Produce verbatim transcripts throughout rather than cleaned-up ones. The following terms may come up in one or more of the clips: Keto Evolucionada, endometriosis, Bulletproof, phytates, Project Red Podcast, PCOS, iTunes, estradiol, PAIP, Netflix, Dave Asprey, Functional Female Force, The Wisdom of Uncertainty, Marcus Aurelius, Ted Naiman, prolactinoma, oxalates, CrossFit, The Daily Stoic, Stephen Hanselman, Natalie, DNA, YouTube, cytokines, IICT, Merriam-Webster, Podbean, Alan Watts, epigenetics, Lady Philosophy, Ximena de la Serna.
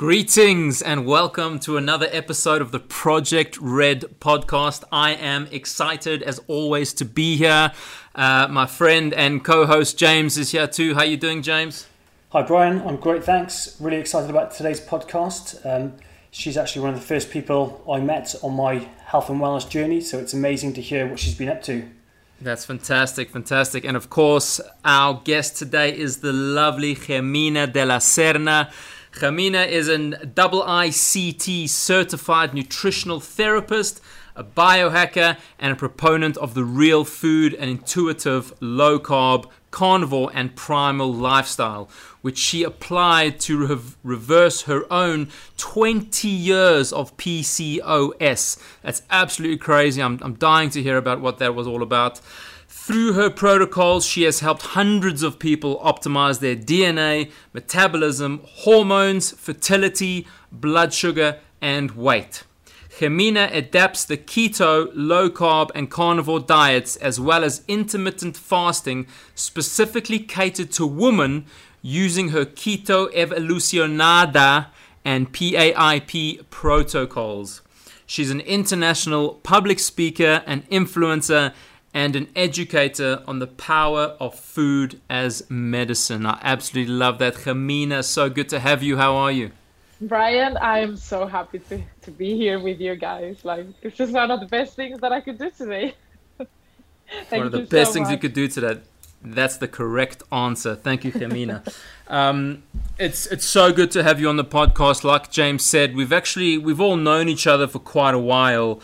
Greetings and welcome to another episode of the Project Red Podcast. I am excited as always to be here. Uh, my friend and co-host James is here too. How are you doing, James? Hi, Brian. I'm great, thanks. Really excited about today's podcast. Um, she's actually one of the first people I met on my health and wellness journey, so it's amazing to hear what she's been up to. That's fantastic, fantastic. And of course, our guest today is the lovely Ximena de la Serna. Ximena is an I I C T certified nutritional therapist, a biohacker, and a proponent of the real food and intuitive low-carb, carnivore, and primal lifestyle, which she applied to re- reverse her own twenty years of P C O S. That's absolutely crazy. I'm, I'm dying to hear about what that was all about. Through her protocols, she has helped hundreds of people optimize their D N A, metabolism, hormones, fertility, blood sugar, and weight. Ximena adapts the keto, low-carb, and carnivore diets, as well as intermittent fasting, specifically catered to women, using her Keto Evolucionada and P A I P protocols. She's an international public speaker and influencer, and an educator on the power of food as medicine. I absolutely love that. Ximena, so good to have you. How are you? Brian, I'm so happy to, to be here with you guys. Like, this is one of the best things that I could do today. Thank one of the best so things much. You could do today. That's the correct answer. Thank you, Ximena. um, it's it's so good to have you on the podcast. Like James said, we've actually, we've all known each other for quite a while.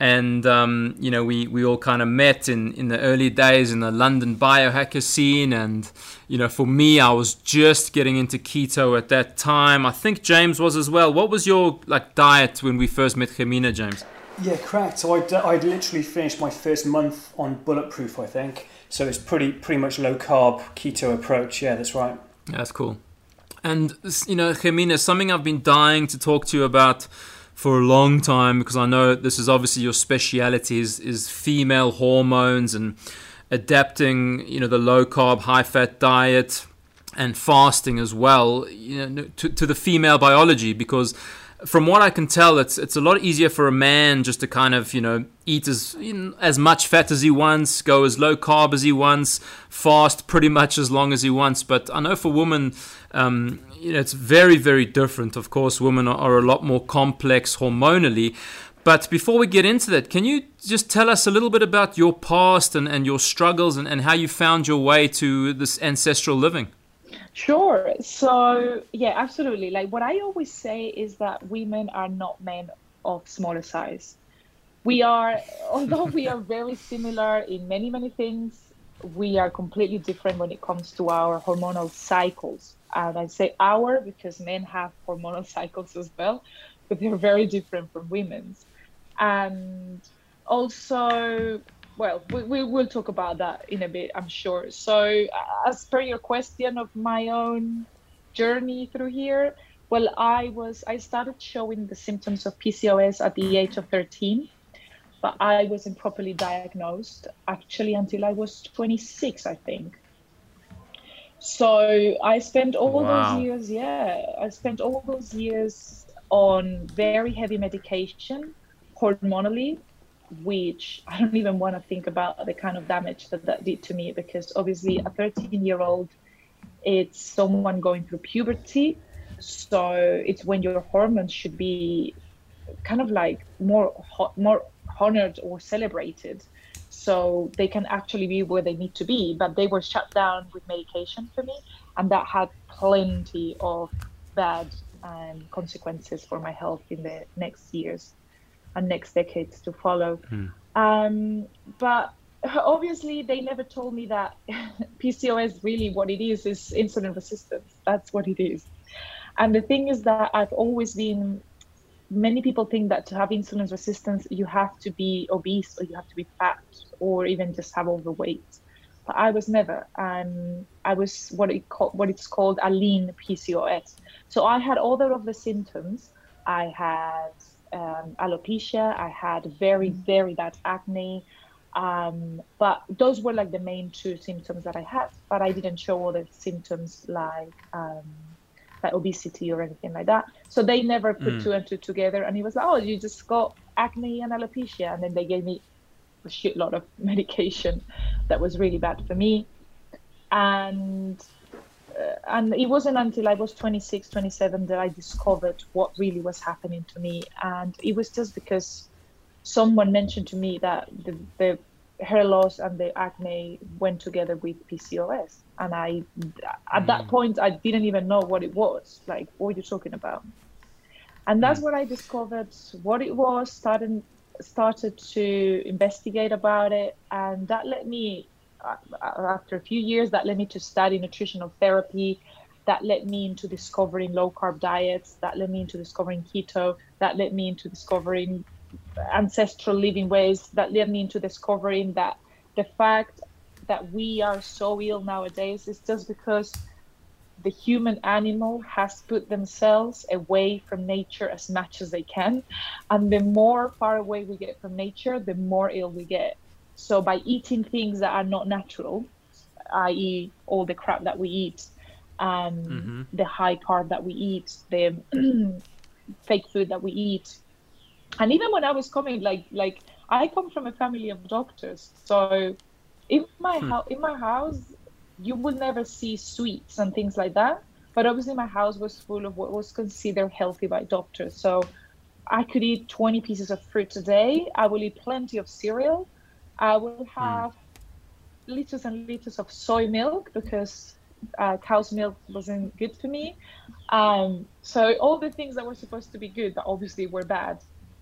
And, um, you know, we, we all kind of met in, in the early days in the London biohacker scene. And, you know, for me, I was just getting into keto at that time. I think James was as well. What was your, like, diet when we first met Ximena, James? Yeah, correct. So I'd, I'd literally finished my first month on Bulletproof, I think. So it's pretty pretty much low-carb keto approach. Yeah, that's right. Yeah, that's cool. And, you know, Ximena, something I've been dying to talk to you about for a long time, because I know this is obviously your speciality is, is female hormones and adapting, you know, the low-carb, high-fat diet and fasting as well, you know, to, to the female biology. Because from what I can tell, it's it's a lot easier for a man just to kind of, you know, eat as you know, as much fat as he wants, go as low-carb as he wants, fast pretty much as long as he wants. But I know for women, um, you know, it's very, very different. Of course, women are, are a lot more complex hormonally. But before we get into that, can you just tell us a little bit about your past and, and your struggles and, and how you found your way to this ancestral living? Sure. So, yeah, absolutely. Like, what I always say is that women are not men of smaller size. We are, although we are very similar in many, many things, we are completely different when it comes to our hormonal cycles. And I say our because men have hormonal cycles as well, but they're very different from women's. And also, well, we, we will talk about that in a bit, I'm sure. So as per your question of my own journey through here, well, I was I started showing the symptoms of P C O S at the age of thirteen. But I wasn't properly diagnosed, actually, until I was twenty-six, I think. So I spent all wow. those years, yeah, I spent all those years on very heavy medication, hormonally, which I don't even want to think about the kind of damage that that did to me, because obviously a thirteen-year-old, it's someone going through puberty. So it's when your hormones should be kind of like more hot, more honored or celebrated, so they can actually be where they need to be. But they were shut down with medication for me, and that had plenty of bad um, consequences for my health in the next years and next decades to follow. Mm. Um, but obviously, they never told me that P C O S really what it is is insulin resistance. That's what it is. And the thing is that I've always been. Many people think that to have insulin resistance, you have to be obese or you have to be fat or even just have overweight. But I was never. Um, I was what it co- what it's called a lean P C O S. So I had all of the symptoms. I had um, alopecia. I had very, very bad acne. Um, but those were like the main two symptoms that I had. But I didn't show all the symptoms like um, like obesity or anything like that. So they never put mm. two and two together. And he was like, oh, you just got acne and alopecia. And then they gave me a shitload of medication that was really bad for me. And uh, and it wasn't until I was twenty-six, twenty-seven that I discovered what really was happening to me. And it was just because someone mentioned to me that the, the hair loss and the acne went together with P C O S, and I at mm. that point I didn't even know what it was, like, what are you talking about? And that's mm. when I discovered what it was, started started to investigate about it, and that led me, after a few years, that led me to study nutritional therapy, that led me into discovering low-carb diets, that led me into discovering keto, that led me into discovering ancestral living ways, that led me into discovering that the fact that we are so ill nowadays is just because the human animal has put themselves away from nature as much as they can, and the more far away we get from nature, the more ill we get. So by eating things that are not natural, that is all the crap that we eat, um, mm-hmm. the high carb that we eat, the fake food that we eat. And even when I was coming, like, like I come from a family of doctors. So in my, hmm. ho- in my house, you will never see sweets and things like that. But obviously my house was full of what was considered healthy by doctors. So I could eat twenty pieces of fruit a day. I will eat plenty of cereal. I will have hmm. liters and liters of soy milk because uh, cow's milk wasn't good for me. Um, so all the things that were supposed to be good, that obviously were bad.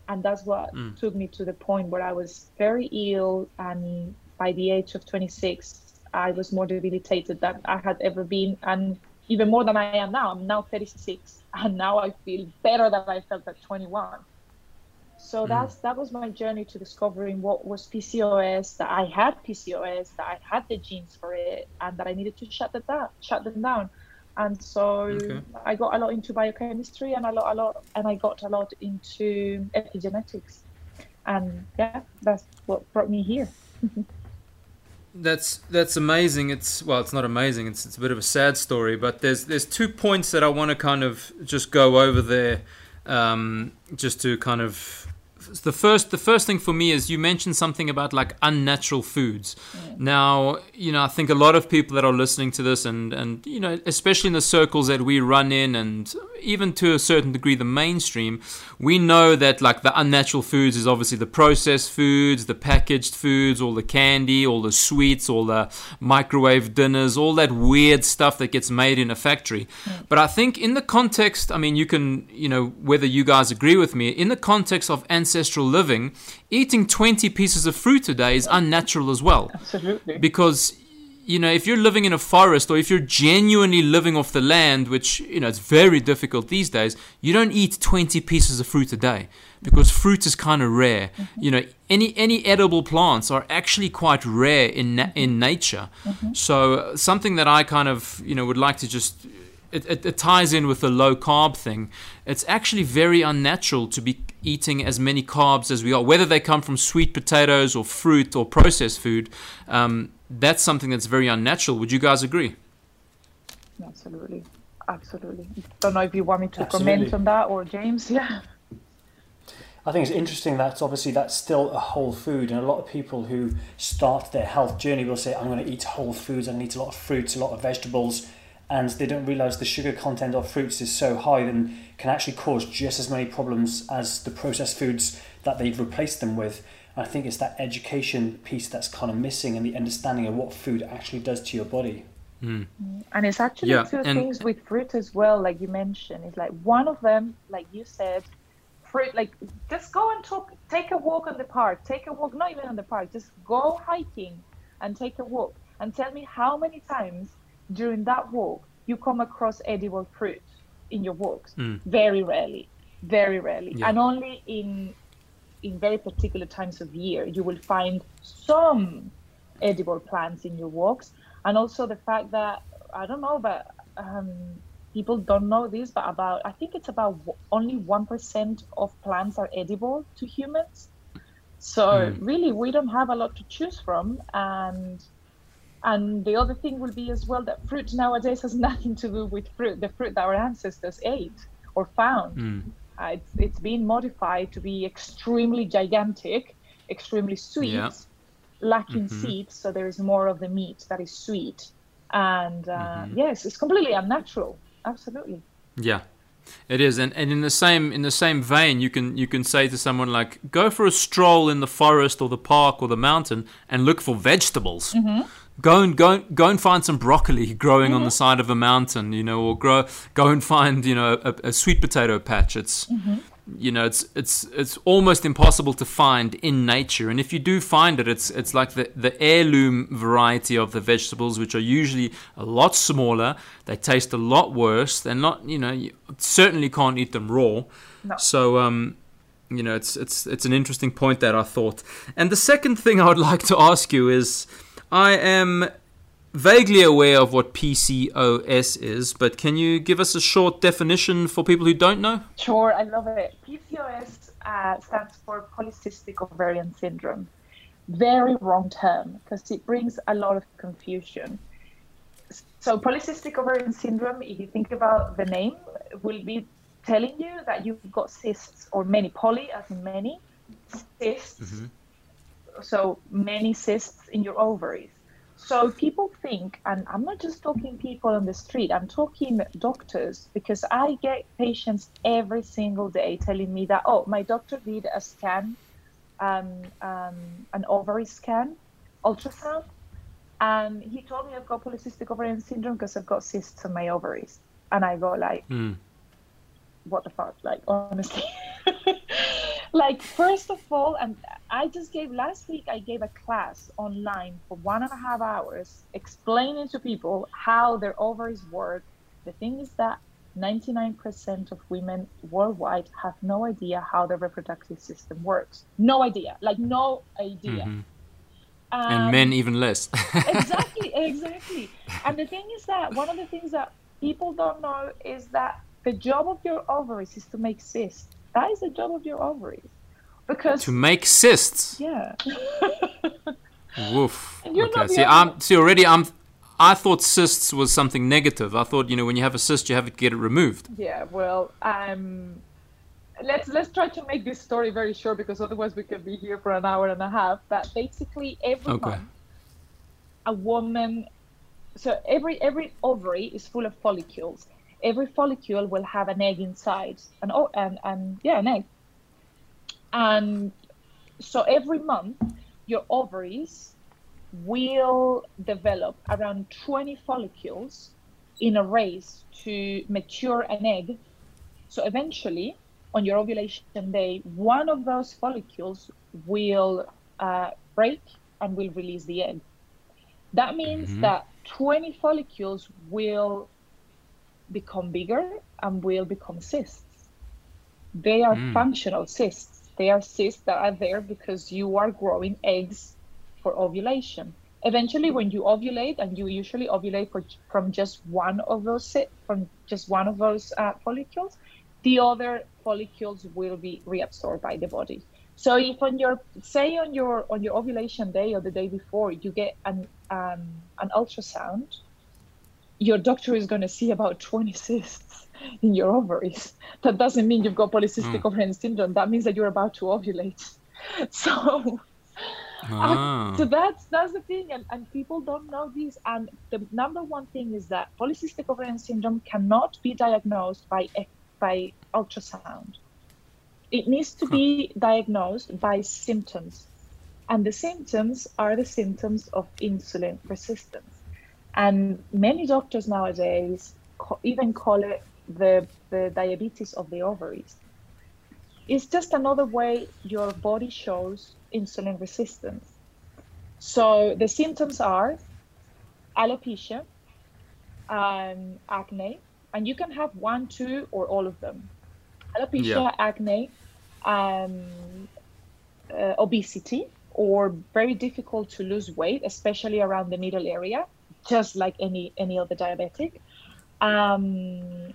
And that's what mm. took me to the point where I was very ill. And by the age of twenty-six, I was more debilitated than I had ever been. And even more than I am now. I'm now thirty-six. And now I feel better than I felt at twenty-one. So mm. that's that was my journey to discovering what was P C O S, that I had P C O S, that I had the genes for it, and that I needed to shut them down. Shut them down. And so okay. I got a lot into biochemistry, and a lot, a lot, and I got a lot into epigenetics, and yeah, that's what brought me here. that's that's amazing. It's well, it's not amazing. It's it's a bit of a sad story, but there's there's two points that I want to kind of just go over there, um, just to kind of. The first, the first thing for me is you mentioned something about like unnatural foods. Yeah. Now, you know, I think a lot of people that are listening to this, and, and you know, especially in the circles that we run in, and even to a certain degree the mainstream, we know that like the unnatural foods is obviously the processed foods, the packaged foods, all the candy, all the sweets, all the microwave dinners, all that weird stuff that gets made in a factory. Yeah. But I think in the context, I mean, you can, you know, whether you guys agree with me, in the context of ancestral ancestral living, eating twenty pieces of fruit a day is unnatural as well. Absolutely. Because, you know, if you're living in a forest, or if you're genuinely living off the land, which, you know, it's very difficult these days, you don't eat twenty pieces of fruit a day because fruit is kind of rare. Mm-hmm. You know, any any edible plants are actually quite rare in na- in nature. Mm-hmm. So uh, something that I kind of, you know, would like to just... It, it, it ties in with the low carb thing. It's actually very unnatural to be eating as many carbs as we are, whether they come from sweet potatoes or fruit or processed food. Um, that's something that's very unnatural. Would you guys agree? Absolutely. Absolutely. Don't know if you want me to Absolutely. comment on that, or James. Yeah. I think it's interesting that obviously that's still a whole food, and a lot of people who start their health journey will say, I'm going to eat whole foods, I need a lot of fruits, a lot of vegetables. And they don't realise the sugar content of fruits is so high and can actually cause just as many problems as the processed foods that they've replaced them with. And I think it's that education piece that's kind of missing, and the understanding of what food actually does to your body. Mm. And it's actually yeah, two and- things with fruit as well, like you mentioned. It's like one of them, like you said, fruit, like just go and talk, take a walk on the park, take a walk, not even on the park, just go hiking and take a walk, and tell me how many times during that walk you come across edible fruit in your walks. Mm. Very rarely, very rarely. Yeah. And only in in very particular times of year you will find some edible plants in your walks. And also the fact that, I don't know, but um, people don't know this, but about, I think it's about only one percent of plants are edible to humans. So mm. really we don't have a lot to choose from. And And the other thing will be as well that fruit nowadays has nothing to do with fruit, the fruit that our ancestors ate or found. Mm. Uh, it's, it's been modified to be extremely gigantic, extremely sweet, yeah. lacking mm-hmm. seeds. So there is more of the meat that is sweet. And uh, mm-hmm. yes, it's completely unnatural. Absolutely. Yeah. It is, and, and in the same in the same vein, you can you can say to someone like, go for a stroll in the forest or the park or the mountain and look for vegetables. Mm-hmm. Go and go go and find some broccoli growing mm-hmm. on the side of a mountain, you know, or grow go and find you know a, a sweet potato patch. It's mm-hmm. you know it's it's it's almost impossible to find in nature, and if you do find it, it's it's like the the heirloom variety of the vegetables, which are usually a lot smaller. They taste a lot worse. They're not, you know, you certainly can't eat them raw. No. So um, you know, it's it's it's an interesting point that I thought. And the second thing I would like to ask you is, I am vaguely aware of what P C O S is, but can you give us a short definition for people who don't know? Sure, I love it. P C O S uh, stands for Polycystic Ovarian Syndrome. Very wrong term because it brings a lot of confusion. So Polycystic Ovarian Syndrome, if you think about the name, will be telling you that you've got cysts, or many, poly as in many, cysts. Mm-hmm. So many cysts in your ovaries. So people think, and I'm not just talking people on the street, I'm talking doctors, because I get patients every single day telling me that, oh, my doctor did a scan, um, um, an ovary scan, ultrasound, and he told me I've got polycystic ovarian syndrome because I've got cysts in my ovaries. And I go like, mm. what the fuck, like, honestly. Like, first of all, and I just gave, last week I gave a class online for one and a half hours explaining to people how their ovaries work. The thing is that ninety-nine percent of women worldwide have no idea how their reproductive system works. No idea, like no idea. Mm-hmm. Um, and men even less. Exactly, exactly. And the thing is that one of the things that people don't know is that the job of your ovaries is to make cysts. That is the job of your ovaries, because to make cysts. Yeah. Woof. Okay. See, I'm, see, already I'm. I thought cysts was something negative. I thought, you know, when you have a cyst, you have to get it removed. Yeah. Well, um, let's let's try to make this story very short, because otherwise we could be here for an hour and a half. But basically, every okay. month, a woman. So every every ovary is full of follicles. Every follicle will have an egg inside, and oh, and and yeah, an egg. And so every month, your ovaries will develop around twenty follicles in a race to mature an egg. So eventually, on your ovulation day, one of those follicles will uh, break and will release the egg. That means mm-hmm. that twenty follicles will become bigger and will become cysts. They are mm. functional cysts. They are cysts that are there because you are growing eggs for ovulation. Eventually, when you ovulate, and you usually ovulate for, from just one of those from just one of those uh, follicles, the other follicles will be reabsorbed by the body. So if on your say on your on your ovulation day or the day before you get an um, an ultrasound, your doctor is going to see about twenty cysts in your ovaries. That doesn't mean you've got polycystic mm. ovarian syndrome. That means that you're about to ovulate. So, ah. uh, so that's that's the thing, and, and people don't know this. And the number one thing is that polycystic ovarian syndrome cannot be diagnosed by by ultrasound. It needs to huh. be diagnosed by symptoms, and the symptoms are the symptoms of insulin resistance. And many doctors nowadays co- even call it the, the diabetes of the ovaries. It's just another way your body shows insulin resistance. So the symptoms are alopecia, um, acne, and you can have one, two, or all of them. Alopecia, yeah. acne, um, uh, obesity, or very difficult to lose weight, especially around the middle area. Just like any any other diabetic, um,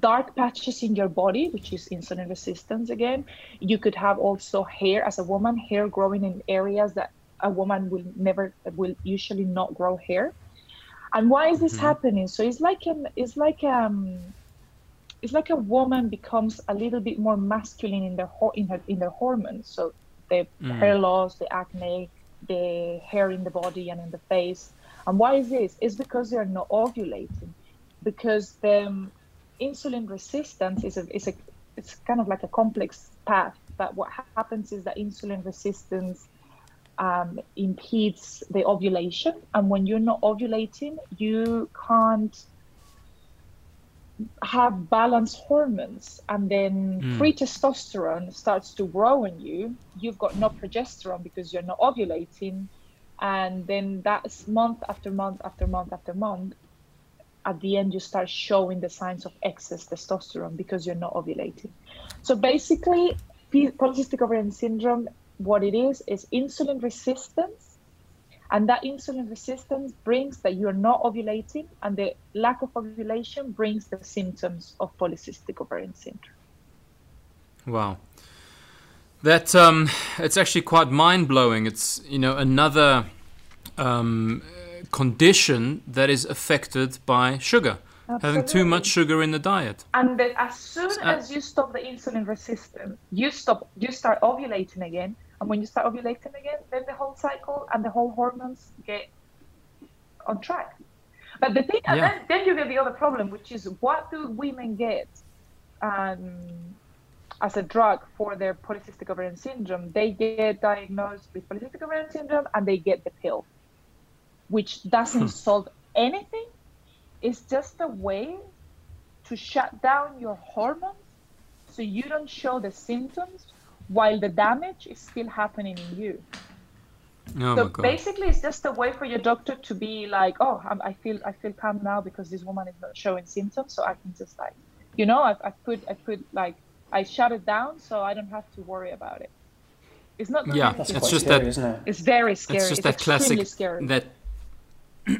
dark patches in your body, which is insulin resistance again. You could have also hair as a woman, hair growing in areas that a woman will never, will usually not grow hair. And why is this mm-hmm. happening? So it's like an, it's like um, it's like a woman becomes a little bit more masculine in their ho- in her in their hormones. So the mm. hair loss, the acne, the hair in the body and in the face. And why is this? It's because they are not ovulating, because the um, insulin resistance is a is a it's kind of like a complex path. But what happens is that insulin resistance um, impedes the ovulation, and when you're not ovulating, you can't have balanced hormones, and then mm. free testosterone starts to grow in you. You've got no progesterone because you're not ovulating, and then that's month after month after month after month. At the end, you start showing the signs of excess testosterone because you're not ovulating. So basically, polycystic ovarian syndrome, what it is, is insulin resistance, and that insulin resistance brings that you're not ovulating, and the lack of ovulation brings the symptoms of polycystic ovarian syndrome. Wow. That, um, it's actually quite mind-blowing. It's, you know, another um, condition that is affected by sugar. Absolutely. Having too much sugar in the diet. And then as soon uh, as you stop the insulin resistance, you stop, you start ovulating again. And when you start ovulating again, then the whole cycle and the whole hormones get on track. But the thing, yeah. and then, then you get the other problem, which is what do women get um, as a drug for their polycystic ovarian syndrome? They get diagnosed with polycystic ovarian syndrome and they get the pill, which doesn't solve anything. It's just a way to shut down your hormones so you don't show the symptoms while the damage is still happening in you. Oh, so basically, it's just a way for your doctor to be like, oh, I'm, I feel I feel calm now because this woman is not showing symptoms, so I can just like, you know, I, I could, I could like, I shut it down so I don't have to worry about it. It's not. Yeah, it's just scary, that. Isn't it? It's very scary. It's just it's that classic. Scary. That.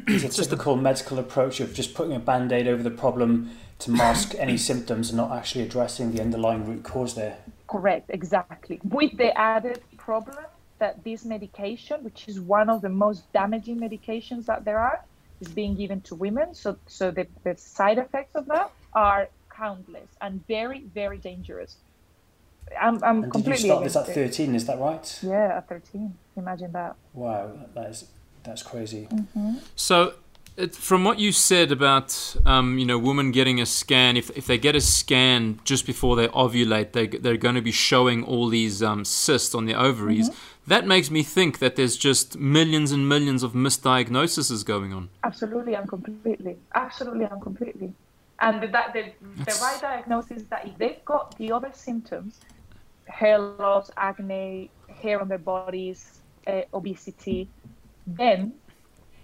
It's a typical medical approach of just putting a band-aid over the problem to mask any symptoms and not actually addressing the underlying root cause there. Correct, exactly. With the added problem that this medication, which is one of the most damaging medications that there are, is being given to women. So, so the, the side effects of that are countless and very, very dangerous. I'm, I'm and completely. Did you start this at thirteen? Is that right? Yeah, at thirteen. Imagine that. Wow, that is. That's crazy. Mm-hmm. So, it, from what you said about, um, you know, women getting a scan, if if they get a scan just before they ovulate, they they're going to be showing all these um, cysts on the ovaries. Mm-hmm. That makes me think that there's just millions and millions of misdiagnoses going on. Absolutely and completely, absolutely and completely. And the the, the right diagnosis is that if they've got the other symptoms, hair loss, acne, hair on their bodies, uh, obesity. Then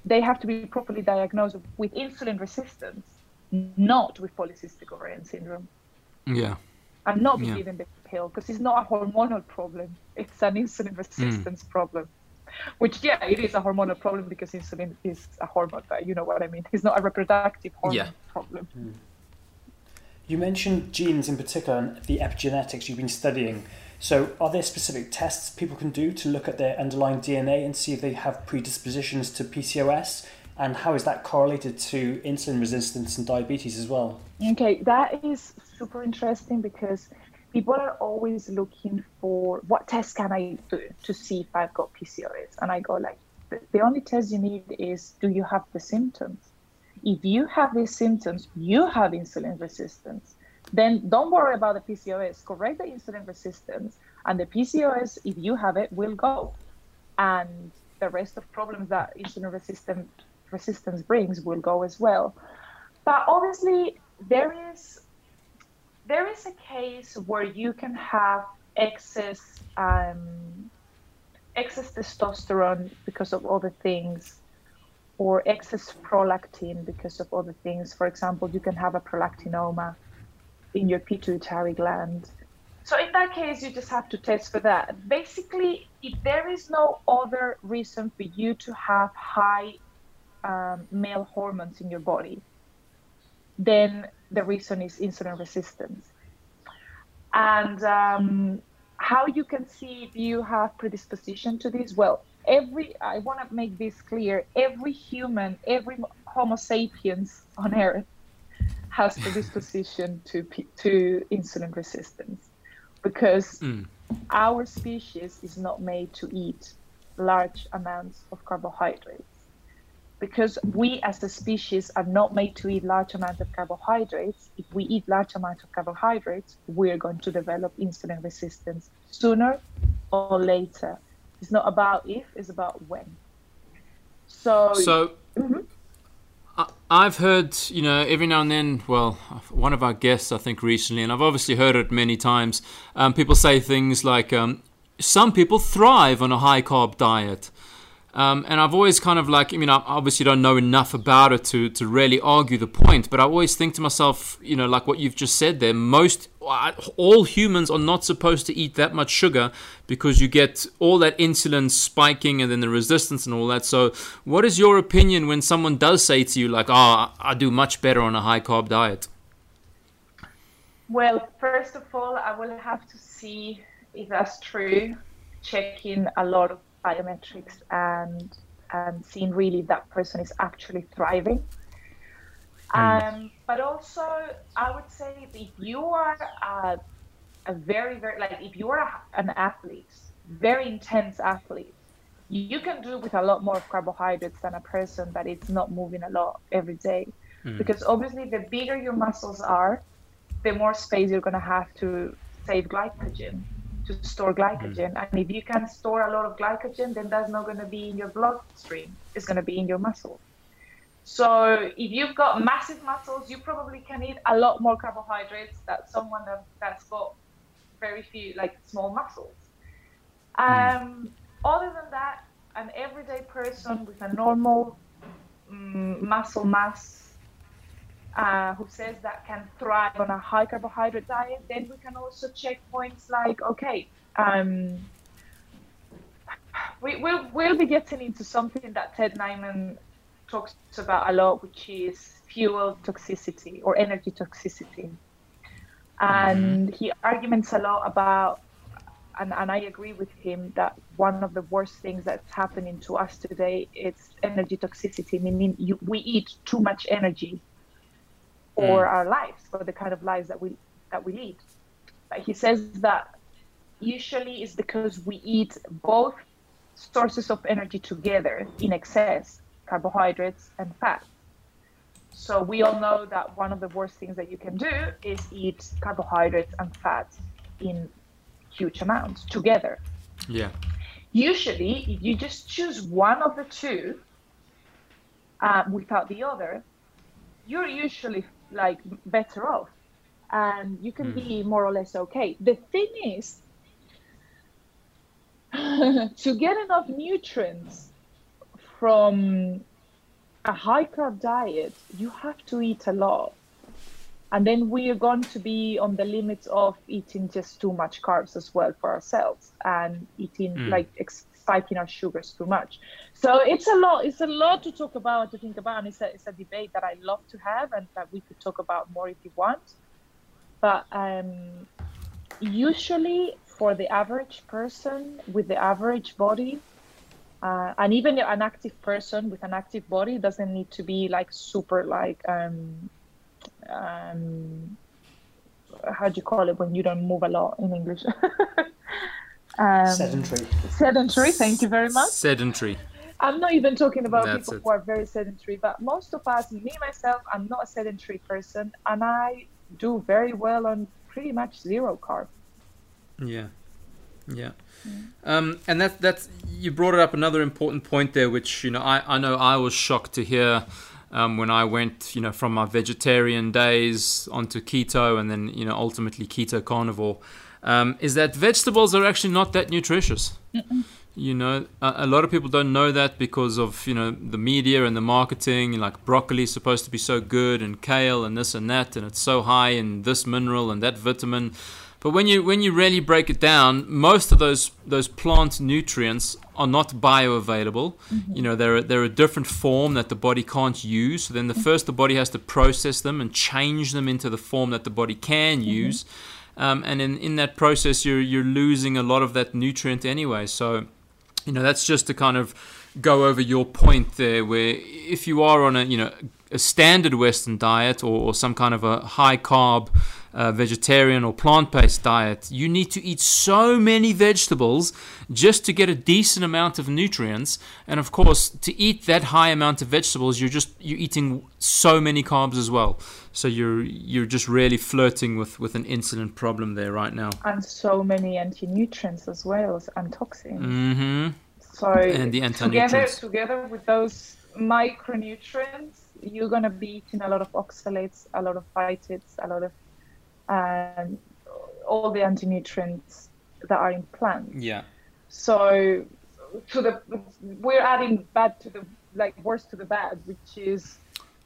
they have to be properly diagnosed with insulin resistance, not with polycystic ovarian syndrome. Yeah. And not be yeah. given the pill, because it's not a hormonal problem. It's an insulin resistance mm. problem, which, yeah, it is a hormonal problem because insulin is a hormone, but you know what I mean. It's not a reproductive hormone yeah. problem. Mm. You mentioned genes in particular and the epigenetics you've been studying. So are there specific tests people can do to look at their underlying D N A and see if they have predispositions to P C O S? And how is that correlated to insulin resistance and diabetes as well? Okay, that is super interesting because people are always looking for what test can I do to see if I've got P C O S? And I go like, the only test you need is, do you have the symptoms? If you have these symptoms, you have insulin resistance. Then don't worry about the P C O S, correct the insulin resistance, and the P C O S, if you have it, will go. And the rest of problems that insulin resistant, resistance brings will go as well. But obviously, there is there is a case where you can have excess, um, excess testosterone because of other things, or excess prolactin because of other things. For example, you can have a prolactinoma in your pituitary gland. So in that case, you just have to test for that. Basically, if there is no other reason for you to have high um, male hormones in your body, then the reason is insulin resistance. And um, how you can see if you have predisposition to this? Well, every, I want to make this clear, every human, every Homo sapiens on Earth has the disposition to, to insulin resistance, because mm. our species is not made to eat large amounts of carbohydrates. Because we as a species are not made to eat large amounts of carbohydrates, if we eat large amounts of carbohydrates, we're going to develop insulin resistance sooner or later. It's not about if, it's about when. So, so mm-hmm. I, I've heard, you know, every now and then, well, one of our guests, I think recently, and I've obviously heard it many times, um, people say things like, um, some people thrive on a high-carb diet. Um, and I've always kind of like, I mean, I obviously don't know enough about it to, to really argue the point, but I always think to myself, you know, like what you've just said there, most, all humans are not supposed to eat that much sugar because you get all that insulin spiking and then the resistance and all that. So what is your opinion when someone does say to you like, oh, I do much better on a high carb diet? Well, first of all, I will have to see if that's true, check in a lot of biometrics and and seeing really if that person is actually thriving. Um, but also, I would say if you are a, a very, very, like if you are a, an athlete, very intense athlete, you can do with a lot more carbohydrates than a person that is not moving a lot every day. Mm. Because obviously the bigger your muscles are, the more space you're going to have to save glycogen. to store glycogen mm. and if you can store a lot of glycogen, then that's not going to be in your bloodstream, it's going to be in your muscle. So if you've got massive muscles, you probably can eat a lot more carbohydrates than someone that, that's got very few, like small muscles. um mm. Other than that, an everyday person with a normal mm, muscle mass Uh, who says that can thrive on a high carbohydrate diet, then we can also check points like, okay, um, we will we'll be getting into something that Ted Naiman talks about a lot, which is fuel toxicity or energy toxicity. And he arguments a lot about, and, and I agree with him, that one of the worst things that's happening to us today is energy toxicity, meaning you, we eat too much energy for our lives, for the kind of lives that we that we lead. But he says that usually it's because we eat both sources of energy together in excess, carbohydrates and fat. So we all know that one of the worst things that you can do is eat carbohydrates and fat in huge amounts together. Yeah. Usually, if you just choose one of the two uh, without the other, you're usually like better off and you can mm. be more or less okay. The thing is, to get enough nutrients from a high carb diet, you have to eat a lot. And then we are going to be on the limits of eating just too much carbs as well for ourselves and eating mm. like ex- spiking our sugars too much. So it's a lot, it's a lot to talk about, to think about, and it's a, it's a debate that I love to have and that we could talk about more if you want. But um, usually for the average person with the average body, uh, and even an active person with an active body doesn't need to be like super like, um, um, how do you call it when you don't move a lot in English? Um, sedentary. Sedentary, thank you very much. Sedentary. I'm not even talking about That's people it. who are very sedentary, but most of us, me, myself, I'm not a sedentary person, and I do very well on pretty much zero carb. Yeah, yeah. Mm. Um, and that, that's, you brought up another important point there, which, you know, I, I know I was shocked to hear um, when I went, you know, from my vegetarian days onto keto and then, you know, ultimately keto carnivore. Um, is that vegetables are actually not that nutritious. Mm-mm. You know, a, a lot of people don't know that because of, you know, the media and the marketing, like broccoli is supposed to be so good and kale and this and that, and it's so high in this mineral and that vitamin. But when you when you really break it down, most of those those plant nutrients are not bioavailable. Mm-hmm. You know, they're they're a different form that the body can't use. So then the first the body has to process them and change them into the form that the body can mm-hmm. use. Um, and in, in that process, you're you're losing a lot of that nutrient anyway. So you know, that's just to kind of go over your point there, where if you are on a, you know, a standard Western diet or, or some kind of a high carb Uh, vegetarian or plant-based diet, you need to eat so many vegetables just to get a decent amount of nutrients. And of course, to eat that high amount of vegetables, you're just you're eating so many carbs as well. So you're you're just really flirting with with an insulin problem there right now. And so many anti-nutrients as well, and toxins. Mm-hmm. So and the together together with those micronutrients, you're gonna be eating a lot of oxalates, a lot of phytates, a lot of and all the anti-nutrients that are in plants. Yeah. So to the we're adding bad to the like worse to the bad, which is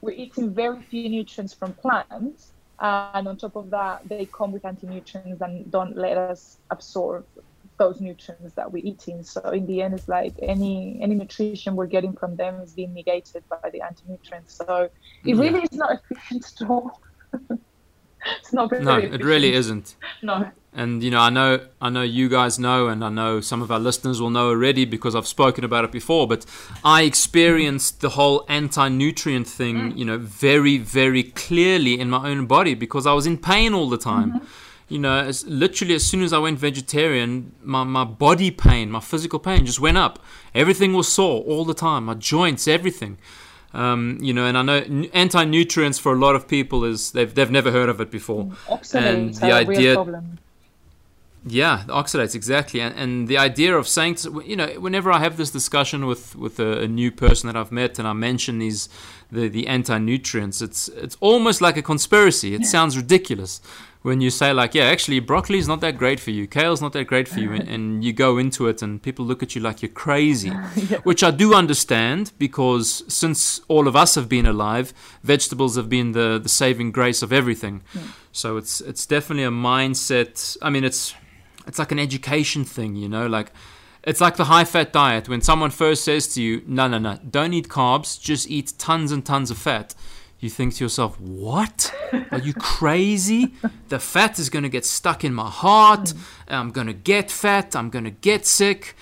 we're eating very few nutrients from plants, and on top of that they come with anti-nutrients and don't let us absorb those nutrients that we're eating. So in the end, it's like any any nutrition we're getting from them is being negated by the anti-nutrients. So it really yeah. is not efficient at all. It's not very no, efficient. It really isn't. No. And, you know, I know I know you guys know, and I know some of our listeners will know already because I've spoken about it before, but I experienced the whole anti-nutrient thing, mm. you know, very, very clearly in my own body because I was in pain all the time. Mm-hmm. You know, as, literally as soon as I went vegetarian, my, my body pain, my physical pain just went up. Everything was sore all the time, my joints, everything. Um, you know, and I know anti-nutrients for a lot of people is they've they've never heard of it before. Oxalates and the are idea, a real problem. Yeah, the oxalates, exactly. And, and the idea of saying, to, you know, whenever I have this discussion with, with a, a new person that I've met and I mention these the, the anti-nutrients, it's it's almost like a conspiracy. It yeah. sounds ridiculous when you say like, yeah, actually broccoli is not that great for you, kale is not that great for you, and, and you go into it and people look at you like you're crazy, yeah. which I do understand because since all of us have been alive, vegetables have been the, the saving grace of everything. Yeah. So it's it's definitely a mindset. I mean, it's it's like an education thing, you know, like it's like the high-fat diet. When someone first says to you, no, no, no, don't eat carbs, just eat tons and tons of fat. You think to yourself, what? Are you crazy? The fat is going to get stuck in my heart. I'm going to get fat. I'm going to get sick.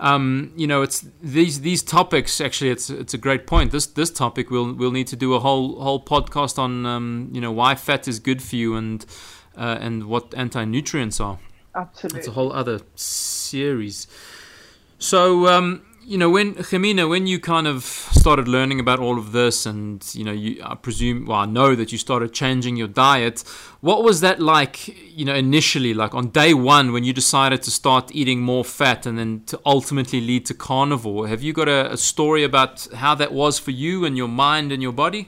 Um, you know, it's these these topics. Actually, it's it's a great point. This this topic we'll we'll need to do a whole whole podcast on. Um, you know, why fat is good for you and uh, and what anti-nutrients are. Absolutely, it's a whole other series. So. Um, You know, when Ximena, when you kind of started learning about all of this, and you know, you I presume, well, I know that you started changing your diet. What was that like? You know, initially, like on day one, when you decided to start eating more fat, and then to ultimately lead to carnivore. Have you got a, a story about how that was for you and your mind and your body?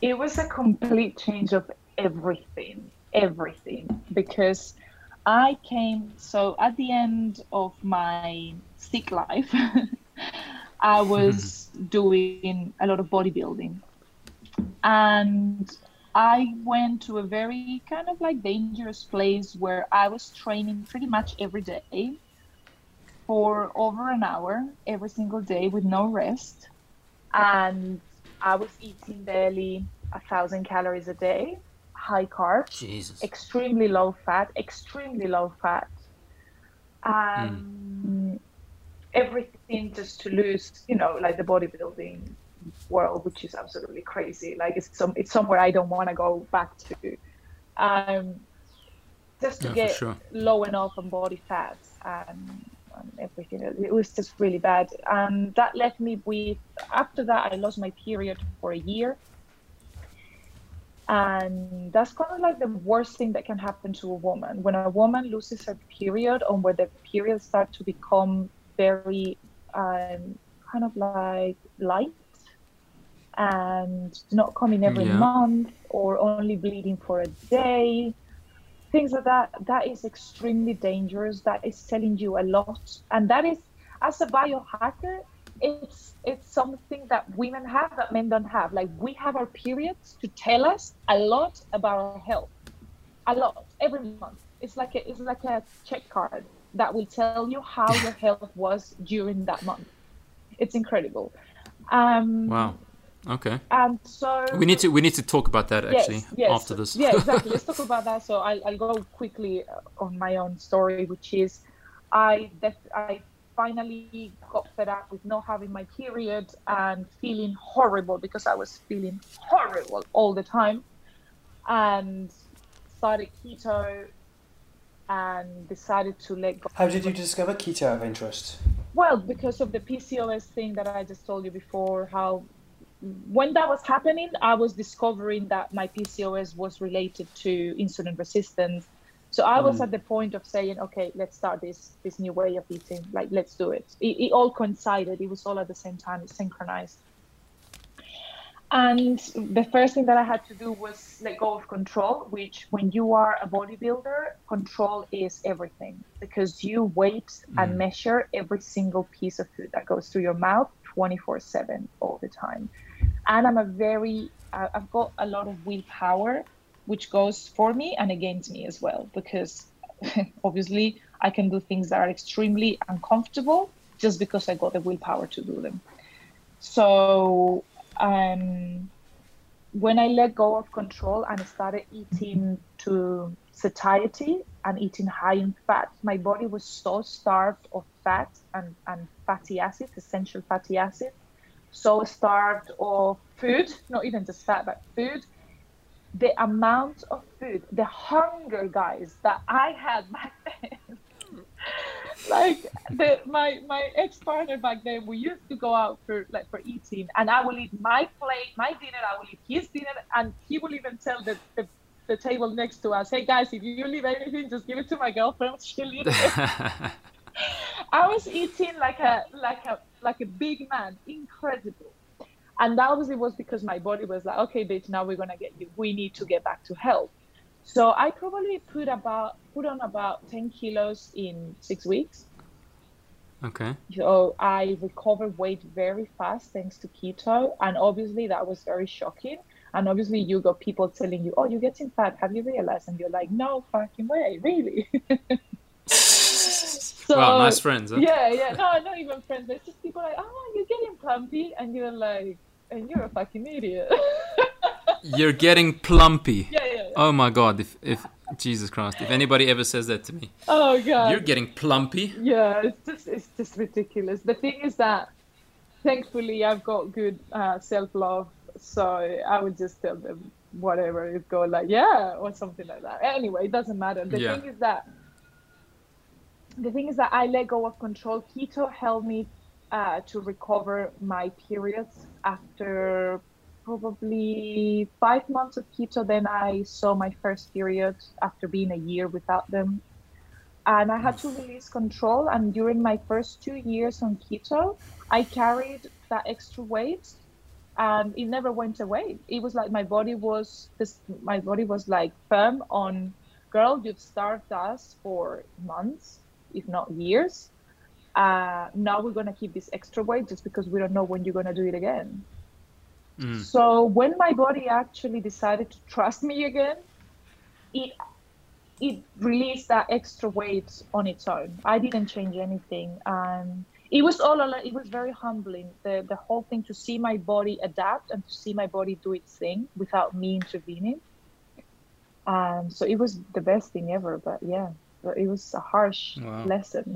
It was a complete change of everything, everything, because I came. So at the end of my sick life, I was doing a lot of bodybuilding, and I went to a very kind of like dangerous place where I was training pretty much every day for over an hour every single day with no rest, and I was eating barely a thousand calories a day, high carb, Jesus. extremely low fat, extremely low fat. Um, mm. Everything just to lose, you know, like the bodybuilding world, which is absolutely crazy. Like it's some, it's somewhere I don't want to go back to. Um, just to yeah, get sure. low enough on body fat and, and everything. It was just really bad. And that left me with, after that, I lost my period for a year. And that's kind of like the worst thing that can happen to a woman. When a woman loses her period or where the periods start to become very um, kind of like light and not coming every yeah. month or only bleeding for a day, things like that, that is extremely dangerous. That is telling you a lot. And that is, as a biohacker, It's it's something that women have that men don't have. Like we have our periods to tell us a lot about our health, a lot every month. It's like a, it's like a check card that will tell you how your health was during that month. It's incredible. Um, wow. Okay. And so we need to we need to talk about that actually yes, yes, after this. Yeah, exactly. Let's talk about that. So I'll I'll go quickly on my own story, which is I def- I. finally got fed up with not having my period and feeling horrible, because I was feeling horrible all the time, and started keto and decided to let go. How did you discover keto of interest? Well, because of the P C O S thing that I just told you before, how when that was happening, I was discovering that my P C O S was related to insulin resistance. So I was mm. at the point of saying, okay, let's start this this new way of eating. Like, let's do it. It, it all coincided. It was all at the same time. It synchronized. And the first thing that I had to do was let go of control, which when you are a bodybuilder, control is everything, because you weight mm. and measure every single piece of food that goes through your mouth twenty-four seven all the time. And I'm a very, uh, I've got a lot of willpower, which goes for me and against me as well, because obviously I can do things that are extremely uncomfortable just because I got the willpower to do them. So um, when I let go of control and started eating to satiety and eating high in fat, my body was so starved of fat and, and fatty acids, essential fatty acids, so starved of food, not even just fat, but food. The amount of food, the hunger, guys, that I had back then. Like the, my my ex-partner back then, we used to go out for like for eating, and I will eat my plate, my dinner, I will eat his dinner, and he will even tell the, the, the table next to us, hey guys, if you leave anything, just give it to my girlfriend, she'll eat it. I was eating like a like a like a big man, incredible. And that obviously was because my body was like, okay, bitch, now we're going to get you. We need to get back to health. So I probably put about put on about ten kilos in six weeks. Okay. So I recovered weight very fast thanks to keto. And obviously that was very shocking. And obviously you got people telling you, oh, you're getting fat. Have you realized? And you're like, no fucking way, really? So, wow, nice friends. Huh? Yeah, yeah. No, not even friends. There's just people like, oh, you're getting plumpy. And you're like, and you're a fucking idiot. You're getting plumpy. Yeah, yeah, yeah. Oh, my God. If, if Jesus Christ, if anybody ever says that to me. Oh, God. You're getting plumpy. Yeah, it's just, it's just ridiculous. The thing is that, thankfully, I've got good uh, self-love. So I would just tell them whatever. It'd go like, yeah, or something like that. Anyway, it doesn't matter. The yeah. thing is that, The thing is that I let go of control. Keto helped me uh, to recover my periods. After probably five months of keto, then I saw my first period after being a year without them. And I had to release control. And during my first two years on keto, I carried that extra weight, and it never went away. It was like my body was this, my body was like firm on, girl, you've starved us for months, if not years. Uh, now we're going to keep this extra weight just because we don't know when you're going to do it again. Mm. So when my body actually decided to trust me again, it it released that extra weight on its own. I didn't change anything. Um, it was all it was very humbling, the, the whole thing, to see my body adapt and to see my body do its thing without me intervening. Um, so it was the best thing ever, but yeah. It was a harsh wow. lesson.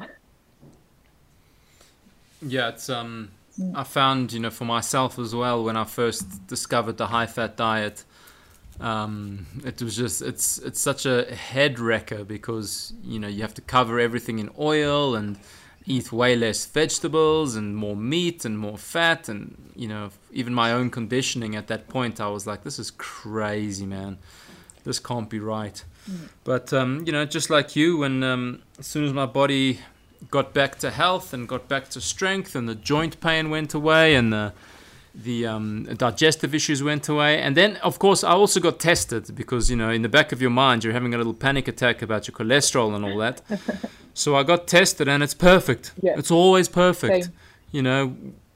Yeah, it's um mm. I found, you know, for myself as well, when I first discovered the high fat diet, um it was just it's it's such a head wrecker, because you know you have to cover everything in oil and eat way less vegetables and more meat and more fat, and you know even my own conditioning at that point, I was like, this is crazy, man. This can't be right. But, um, you know, just like you, when um, as soon as my body got back to health and got back to strength, and the joint pain went away, and the, the um, digestive issues went away. And then, of course, I also got tested, because, you know, in the back of your mind, you're having a little panic attack about your cholesterol and all that. So I got tested, and it's perfect. Yeah. It's always perfect. Same. You know,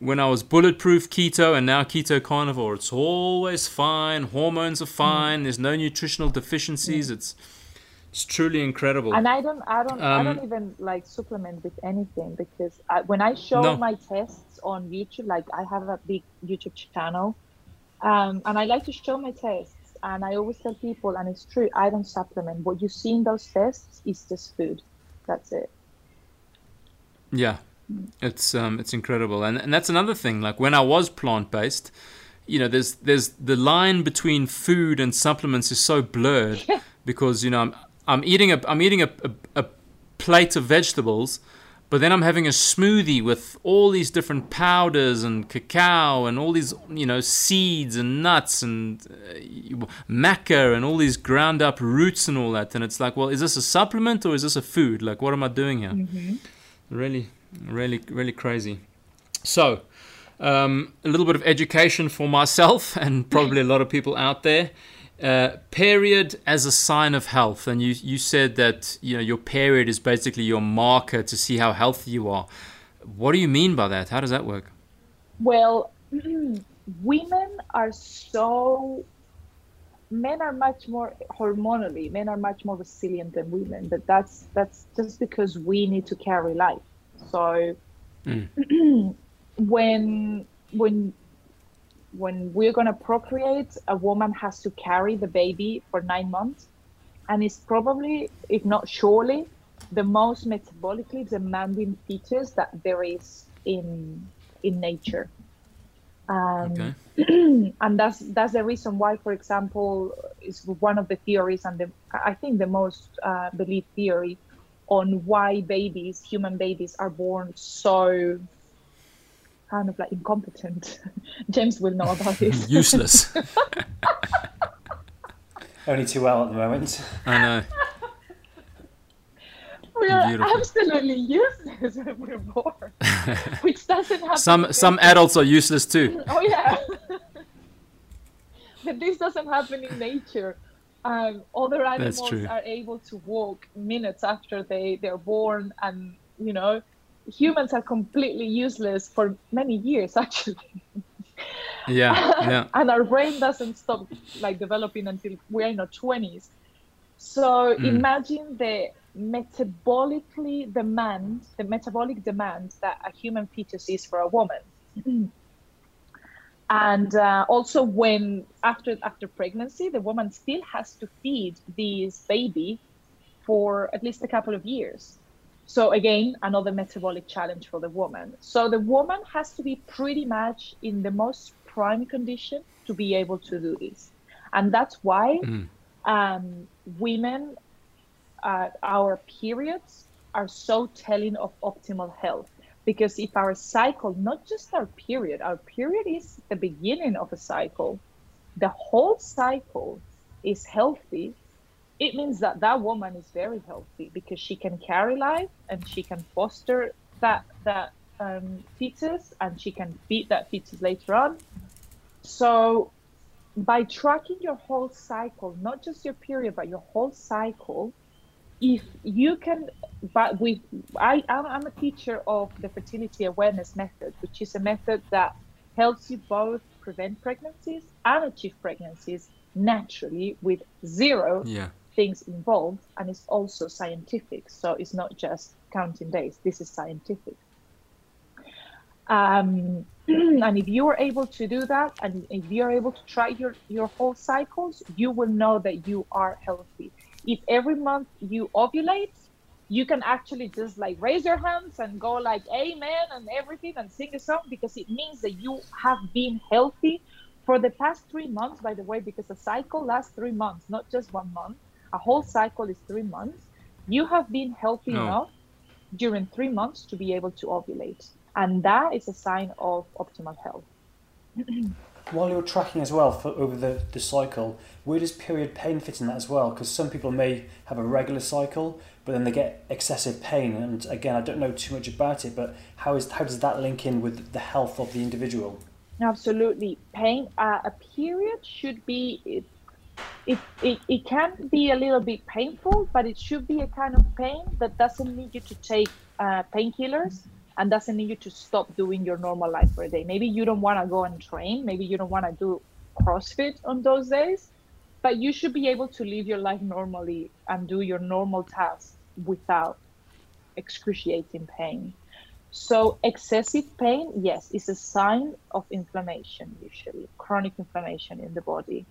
when I was bulletproof keto and now keto carnivore, it's always fine. Hormones are fine. Mm. There's no nutritional deficiencies. Mm. It's it's truly incredible. And I don't, I don't, um, I don't even like supplement with anything, because I, when I show no. my tests on YouTube, like I have a big YouTube channel, um, and I like to show my tests, and I always tell people, and it's true, I don't supplement. What you see in those tests is just food. That's it. Yeah. It's um, it's incredible, and and that's another thing. Like when I was plant based, you know, there's there's the line between food and supplements is so blurred because you know I'm I'm eating a I'm eating a, a, a plate of vegetables, but then I'm having a smoothie with all these different powders and cacao and all these you know seeds and nuts and uh, maca and all these ground up roots and all that, and it's like, well, is this a supplement or is this a food? Like, what am I doing here? Mm-hmm. Really. Really, really crazy. So, um, a little bit of education for myself and probably a lot of people out there. Uh, period as a sign of health, and you you said that you know your period is basically your marker to see how healthy you are. What do you mean by that? How does that work? Well, women are so. Men are much more hormonally. Men are much more resilient than women, but that's that's just because we need to carry life. So mm. when when when we're going to procreate, a woman has to carry the baby for nine months. And it's probably, if not surely, the most metabolically demanding features that there is in in nature. Um, okay. And that's that's the reason why, for example, it's one of the theories and the, I think the most uh, believed theory on why babies, human babies, are born so kind of like incompetent. James will know about this. Useless. Only too well at the moment. I know. We are Beautiful. Absolutely useless when we're born, which doesn't happen. Some some adults are useless too. Oh yeah. But this doesn't happen in nature. Um, other animals are able to walk minutes after they, they're born, and, you know, humans are completely useless for many years, actually. Yeah, yeah. And our brain doesn't stop, like, developing until we're in our twenties. So mm. imagine the metabolically demand, the metabolic demand that a human fetus is for a woman. Mm-hmm. And uh, also when after after pregnancy, the woman still has to feed this baby for at least a couple of years. So again, another metabolic challenge for the woman. So the woman has to be pretty much in the most prime condition to be able to do this. And that's why mm. um, women, uh, our periods are so telling of optimal health. Because if our cycle, not just our period, our period is the beginning of a cycle, the whole cycle is healthy, it means that that woman is very healthy because she can carry life and she can foster that that um, fetus and she can feed that fetus later on. So by tracking your whole cycle, not just your period, but your whole cycle, if you can, but with, I, I'm a teacher of the fertility awareness method, which is a method that helps you both prevent pregnancies and achieve pregnancies naturally with zero yeah. things involved. And it's also scientific. So it's not just counting days. This is scientific. Um, and if you are able to do that, and if you're able to try your, your whole cycles, you will know that you are healthy. If every month you ovulate, you can actually just like raise your hands and go like amen and everything and sing a song, because it means that you have been healthy for the past three months, by the way, because a cycle lasts three months, not just one month. A whole cycle is three months. You have been healthy no. enough during three months to be able to ovulate. And that is a sign of optimal health. While you're tracking as well for over the, the cycle, where does period pain fit in that as well? Because some people may have a regular cycle, but then they get excessive pain. And again, I don't know too much about it, but how is how does that link in with the health of the individual? Absolutely. Pain, uh, a period should be, it, it, it, it can be a little bit painful, but it should be a kind of pain that doesn't need you to take uh, painkillers. And doesn't need you to stop doing your normal life for a day. Maybe you don't want to go and train. Maybe you don't want to do CrossFit on those days. But you should be able to live your life normally and do your normal tasks without excruciating pain. So excessive pain, yes, is a sign of inflammation usually, chronic inflammation in the body.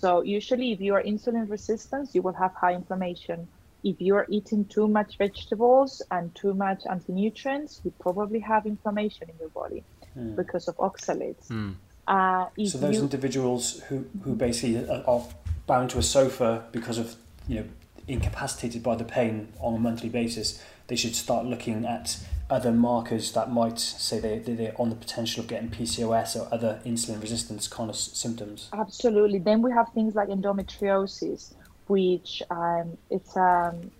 So usually if you are insulin resistant, you will have high inflammation. if you're eating too much vegetables and too much anti-nutrients, you probably have inflammation in your body mm. because of oxalates. Mm. Uh, so those you... individuals who, who basically are bound to a sofa because of, you know, incapacitated by the pain on a monthly basis, they should start looking at other markers that might say they, they're on the potential of getting P C O S or other insulin resistance kind of symptoms. Absolutely. Then we have things like endometriosis, which um, it's, um,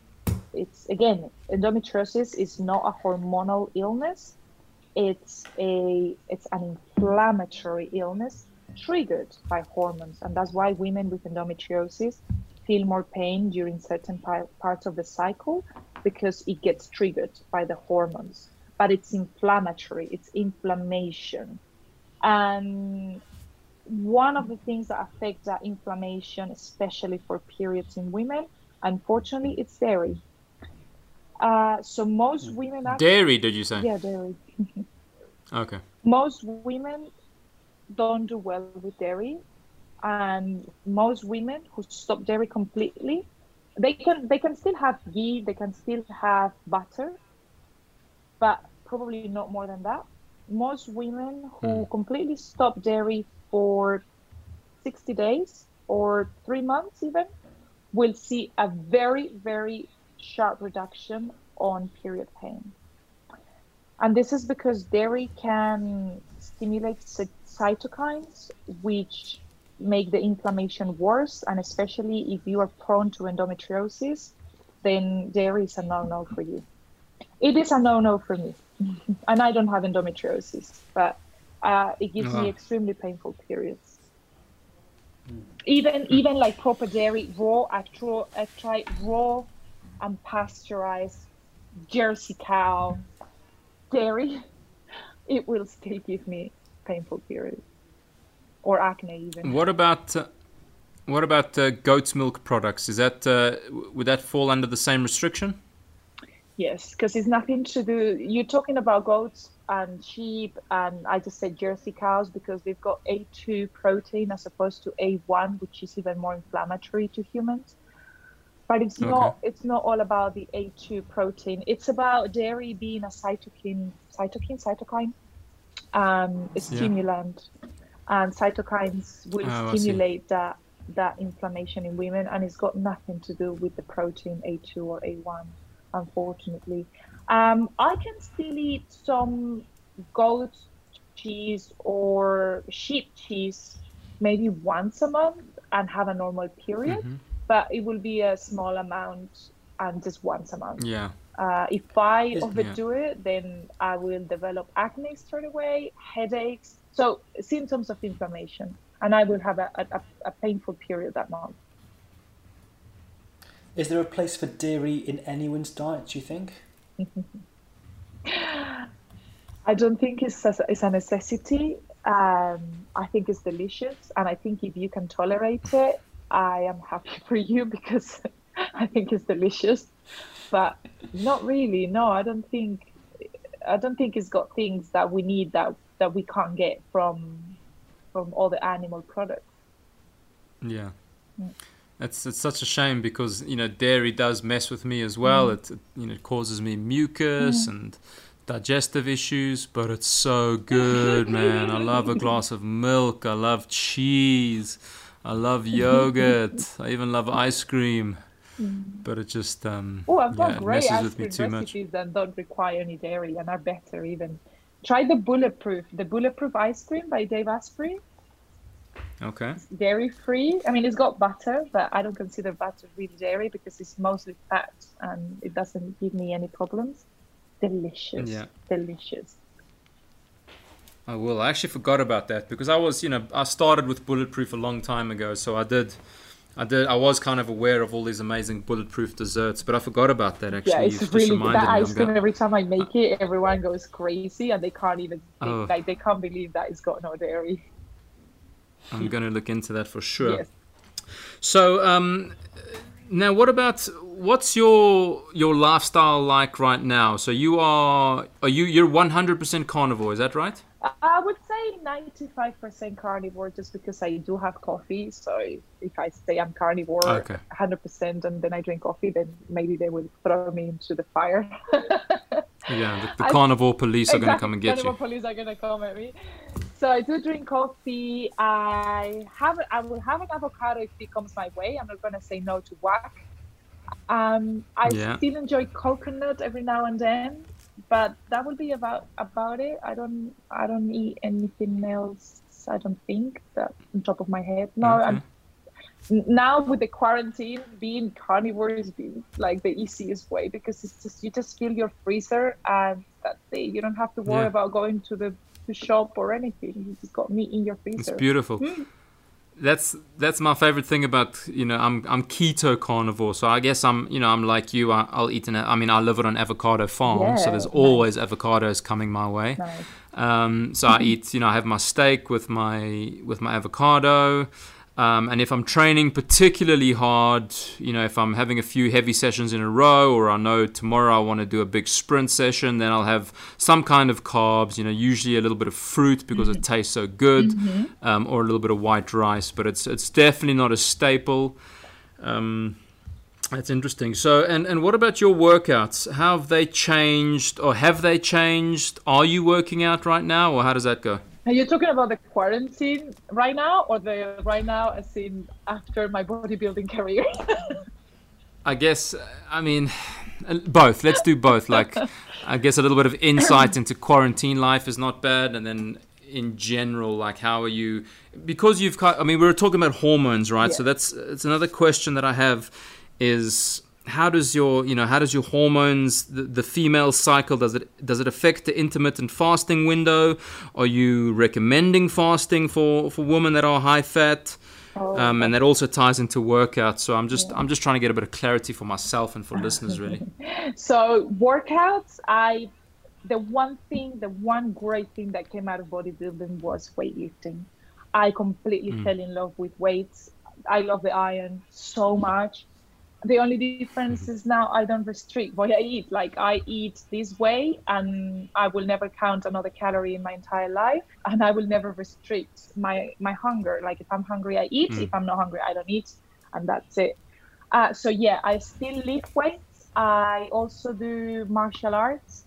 it's again, endometriosis is not a hormonal illness. It's a it's an inflammatory illness triggered by hormones. And that's why women with endometriosis feel more pain during certain p- parts of the cycle, because it gets triggered by the hormones. But it's inflammatory, it's inflammation. And one of the things that affects that inflammation, especially for periods in women, unfortunately, it's dairy. Uh, so most women... Actually, dairy, did you say? Yeah, dairy. Okay. Most women don't do well with dairy. And most women who stop dairy completely, they can they can still have ghee, they can still have butter, but probably not more than that. Most women who mm. completely stop dairy for sixty days or three months even will see a very, very sharp reduction on period pain. And this is because dairy can stimulate cytokines, which make the inflammation worse, and especially if you are prone to endometriosis, then dairy is a no-no for you. It is a no-no for me, and I don't have endometriosis, but uh, it gives uh-huh. me extremely painful periods. Mm. Even even like proper dairy, raw, actual, I tried raw and pasteurized Jersey cow dairy, it will still give me painful periods. Or acne even. What about uh, what about uh, goat's milk products? Is that uh, would that fall under the same restriction? Yes, because it's nothing to do. You're talking about goats and sheep, and I just said Jersey cows because they've got A two protein as opposed to A one, which is even more inflammatory to humans. But it's not. Okay. It's not all about the A two protein. It's about dairy being a cytokine, cytokine, cytokine, um, a stimulant. Yeah. And cytokines will oh, stimulate that that inflammation in women, and it's got nothing to do with the protein A two or A one, unfortunately. Um, I can still eat some goat cheese or sheep cheese maybe once a month and have a normal period, mm-hmm. but it will be a small amount and just once a month. Yeah. Uh, if I overdo yeah. it, then I will develop acne straight away, headaches, so symptoms of inflammation, and I will have a, a, a painful period that month. Is there a place for dairy in anyone's diet, do you think? I don't think it's a, it's a necessity. Um, I think it's delicious, and I think if you can tolerate it, I am happy for you because I think it's delicious. But not really. No, I don't think. I don't think it's got things that we need that. that we can't get from from all the animal products. Yeah. Mm. That's it's such a shame because, you know, dairy does mess with me as well. Mm. It, it you know causes me mucus mm. and digestive issues, but it's so good, man. I love a glass of milk. I love cheese. I love yogurt. I even love ice cream. Mm. But it just um oh, I've got yeah, great messes with me too much. Recipes that don't require any dairy and are better even. Try the Bulletproof, the Bulletproof ice cream by Dave Asprey. Okay. It's dairy-free. I mean, it's got butter, but I don't consider butter really dairy because it's mostly fat and it doesn't give me any problems. Delicious. Yeah. Delicious. I will. I actually forgot about that because I was, you know, I started with Bulletproof a long time ago, so I did... I did. I was kind of aware of all these amazing bulletproof desserts, but I forgot about that. Actually, yeah, it's You've really good. That ice cream. Going, every time I make it, everyone goes crazy, and they can't even think, oh. like they can't believe that it's got no dairy. I'm going to look into that for sure. Yes. So um, now, what about what's your your lifestyle like right now? So you are are you you're one hundred percent carnivore? Is that right? I would say ninety-five percent carnivore just because I do have coffee. So if I say I'm carnivore okay. one hundred percent and then I drink coffee, then maybe they will throw me into the fire. Yeah, the, the carnivore I, police are exactly, going to come and get carnivore you. Police are going to come at me. So I do drink coffee. I have I will have an avocado if it comes my way. I'm not going to say no to whack. Um, I yeah. still enjoy coconut every now and then, but that will be about about it. I don't I don't eat anything else. I don't think that on top of my head. No, okay. I'm, now with the quarantine, being carnivore is being like the easiest way because it's just you just fill your freezer and that's it. You don't have to worry yeah. about going to the to shop or anything. You just got meat in your freezer. It's beautiful. Mm. That's that's my favorite thing about, you know, I'm I'm keto carnivore, so I guess I'm, you know, I'm like you. I, I'll eat an. I mean, I live on an avocado farm, yeah, so there's nice. always avocados coming my way. Nice. Um, so I eat, you know, I have my steak with my with my avocado. Um, and if I'm training particularly hard, you know, if I'm having a few heavy sessions in a row, or I know tomorrow I want to do a big sprint session, then I'll have some kind of carbs, you know, usually a little bit of fruit because mm-hmm. it tastes so good, mm-hmm. um, or a little bit of white rice, but it's it's definitely not a staple. Um, that's interesting. So, and, and what about your workouts? How have they changed, or have they changed? Are you working out right now, or how does that go? Are you talking about the quarantine right now, or the right now as in after my bodybuilding career? I guess, I mean, both. Let's do both. Like, I guess a little bit of insight into quarantine life is not bad. And then in general, like, how are you? Because you've, I mean, we were talking about hormones, right? Yeah. So that's, it's another question that I have is... How does your, you know, how does your hormones, the, the female cycle, does it does it affect the intermittent fasting window? Are you recommending fasting for, for women that are high fat? Oh, um, and that also ties into workouts. So I'm just yeah. I'm just trying to get a bit of clarity for myself and for listeners, really. So workouts, I the one thing, the one great thing that came out of bodybuilding was weightlifting. I completely mm. fell in love with weights. I love the iron so much. The only difference is now I don't restrict what I eat. Like I eat this way and I will never count another calorie in my entire life. And I will never restrict my, my hunger. Like if I'm hungry, I eat. Mm. If I'm not hungry, I don't eat. And that's it. Uh, so yeah, I still lift weights. I also do martial arts.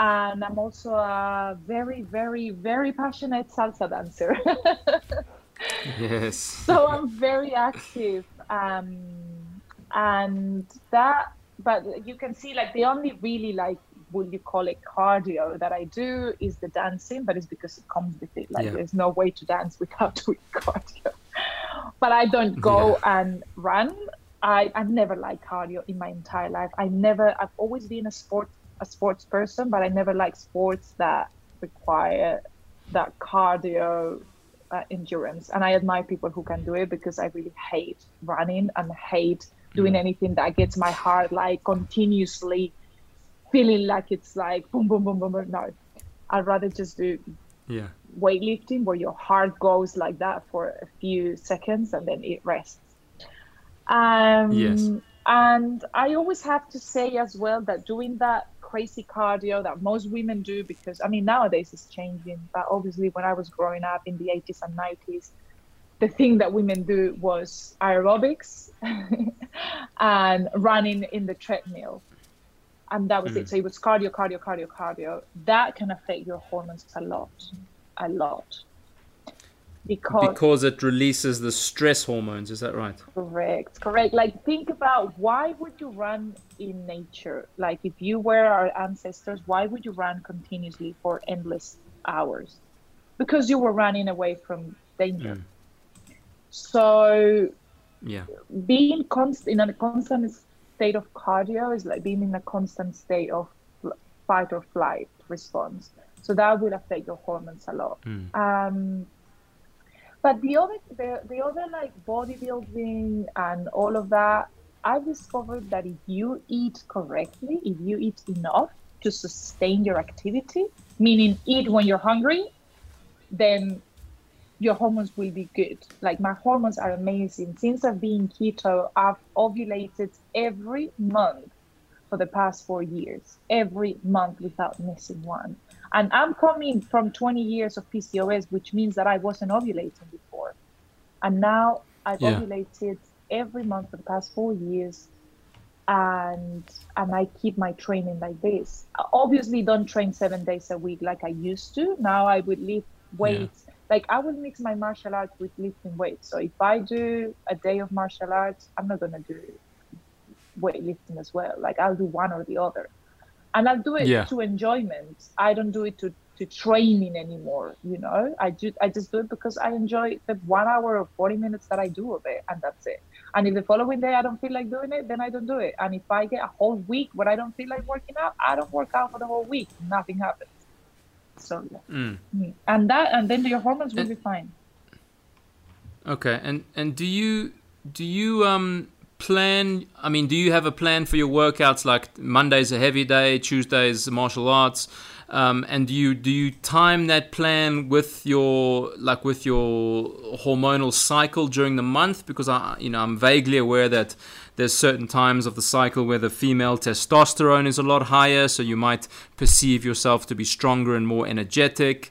And I'm also a very, very, very passionate salsa dancer. Yes. So I'm very active. Um, And that, but you can see like the only really like, would you call it cardio that I do is the dancing, but it's because it comes with it. Like yeah. there's no way to dance without doing cardio, but I don't go yeah. and run. I, I've never liked cardio in my entire life. I never, I've always been a sport, a sports person, but I never liked sports that require that cardio uh, endurance. And I admire people who can do it because I really hate running and hate doing anything that gets my heart like continuously feeling like it's like boom, boom, boom, boom, boom. No, I'd rather just do yeah. weightlifting where your heart goes like that for a few seconds and then it rests. Um, yes. And I always have to say as well that doing that crazy cardio that most women do, because I mean, nowadays it's changing, but obviously when I was growing up in the eighties and nineties, the thing that women do was aerobics and running in the treadmill. And that was mm. it. So it was cardio, cardio, cardio, cardio. That can affect your hormones a lot, a lot. Because, because it releases the stress hormones, is that right? Correct, correct. Like think about why would you run in nature? Like if you were our ancestors, why would you run continuously for endless hours? Because you were running away from danger. Mm. So yeah, being const- in a constant state of cardio is like being in a constant state of fight or flight response. So that will affect your hormones a lot. Mm. Um, but the other, the, the other like bodybuilding and all of that, I've discovered that if you eat correctly, if you eat enough to sustain your activity, meaning eat when you're hungry, then your hormones will be good. Like my hormones are amazing. Since I've been keto, I've ovulated every month for the past four years, every month without missing one. And I'm coming from twenty years of P C O S, which means that I wasn't ovulating before. And now I've yeah. ovulated every month for the past four years. And and I keep my training like this. I obviously don't train seven days a week like I used to. Now I would lift weights. Yeah. Like I will mix my martial arts with lifting weights. So if I do a day of martial arts, I'm not going to do weightlifting as well. Like I'll do one or the other. And I'll do it yeah. to enjoyment. I don't do it to, to training anymore, you know. I do, I just do it because I enjoy the one hour or forty minutes that I do of it, and that's it. And if the following day I don't feel like doing it, then I don't do it. And if I get a whole week where I don't feel like working out, I don't work out for the whole week. Nothing happens. So, mm. and that, and then your hormones will and, be fine. Okay. And and do you do you um. plan, I mean, do you have a plan for your workouts? Like Monday's a heavy day, Tuesday's martial arts, um, and do you do you time that plan with your like with your hormonal cycle during the month? Because I, you know, I'm vaguely aware that there's certain times of the cycle where the female testosterone is a lot higher, so you might perceive yourself to be stronger and more energetic.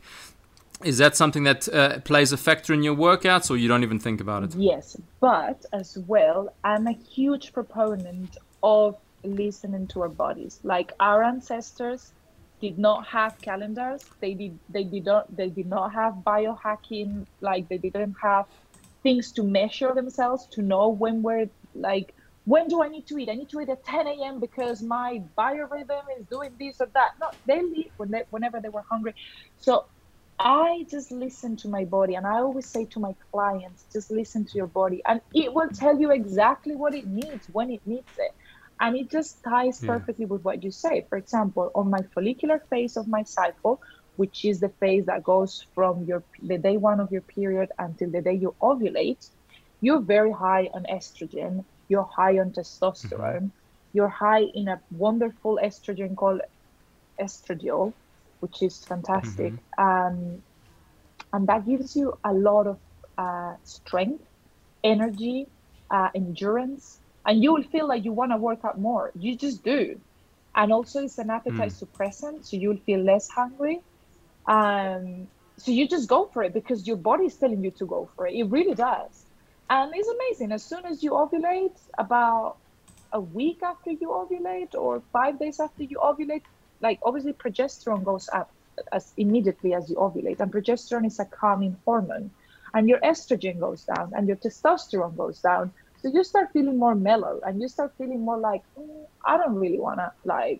Is that something that uh, plays a factor in your workouts, or you don't even think about it? Yes, but as well, I'm a huge proponent of listening to our bodies. Like our ancestors did not have calendars. They did. They did not. They did not have biohacking. Like they didn't have things to measure themselves to know when we're like, when do I need to eat? I need to eat at ten a.m. because my biorhythm is doing this or that. No, they lived when they, whenever they were hungry. So I just listen to my body, and I always say to my clients, just listen to your body, and it will tell you exactly what it needs when it needs it. And it just ties perfectly yeah. with what you say. For example, on my follicular phase of my cycle, which is the phase that goes from your the day one of your period until the day you ovulate, you're very high on estrogen, you're high on testosterone, mm-hmm. you're high in a wonderful estrogen called estradiol, which is fantastic. Mm-hmm. Um, and that gives you a lot of uh, strength, energy, uh, endurance, and you will feel like you want to work out more. You just do. And also it's an appetite mm. suppressant, so you will feel less hungry. Um, so you just go for it because your body is telling you to go for it. It really does. And it's amazing. As soon as you ovulate, about a week after you ovulate or five days after you ovulate, like obviously progesterone goes up as immediately as you ovulate, and progesterone is a calming hormone, and your estrogen goes down and your testosterone goes down. So you start feeling more mellow, and you start feeling more like, mm, I don't really want to like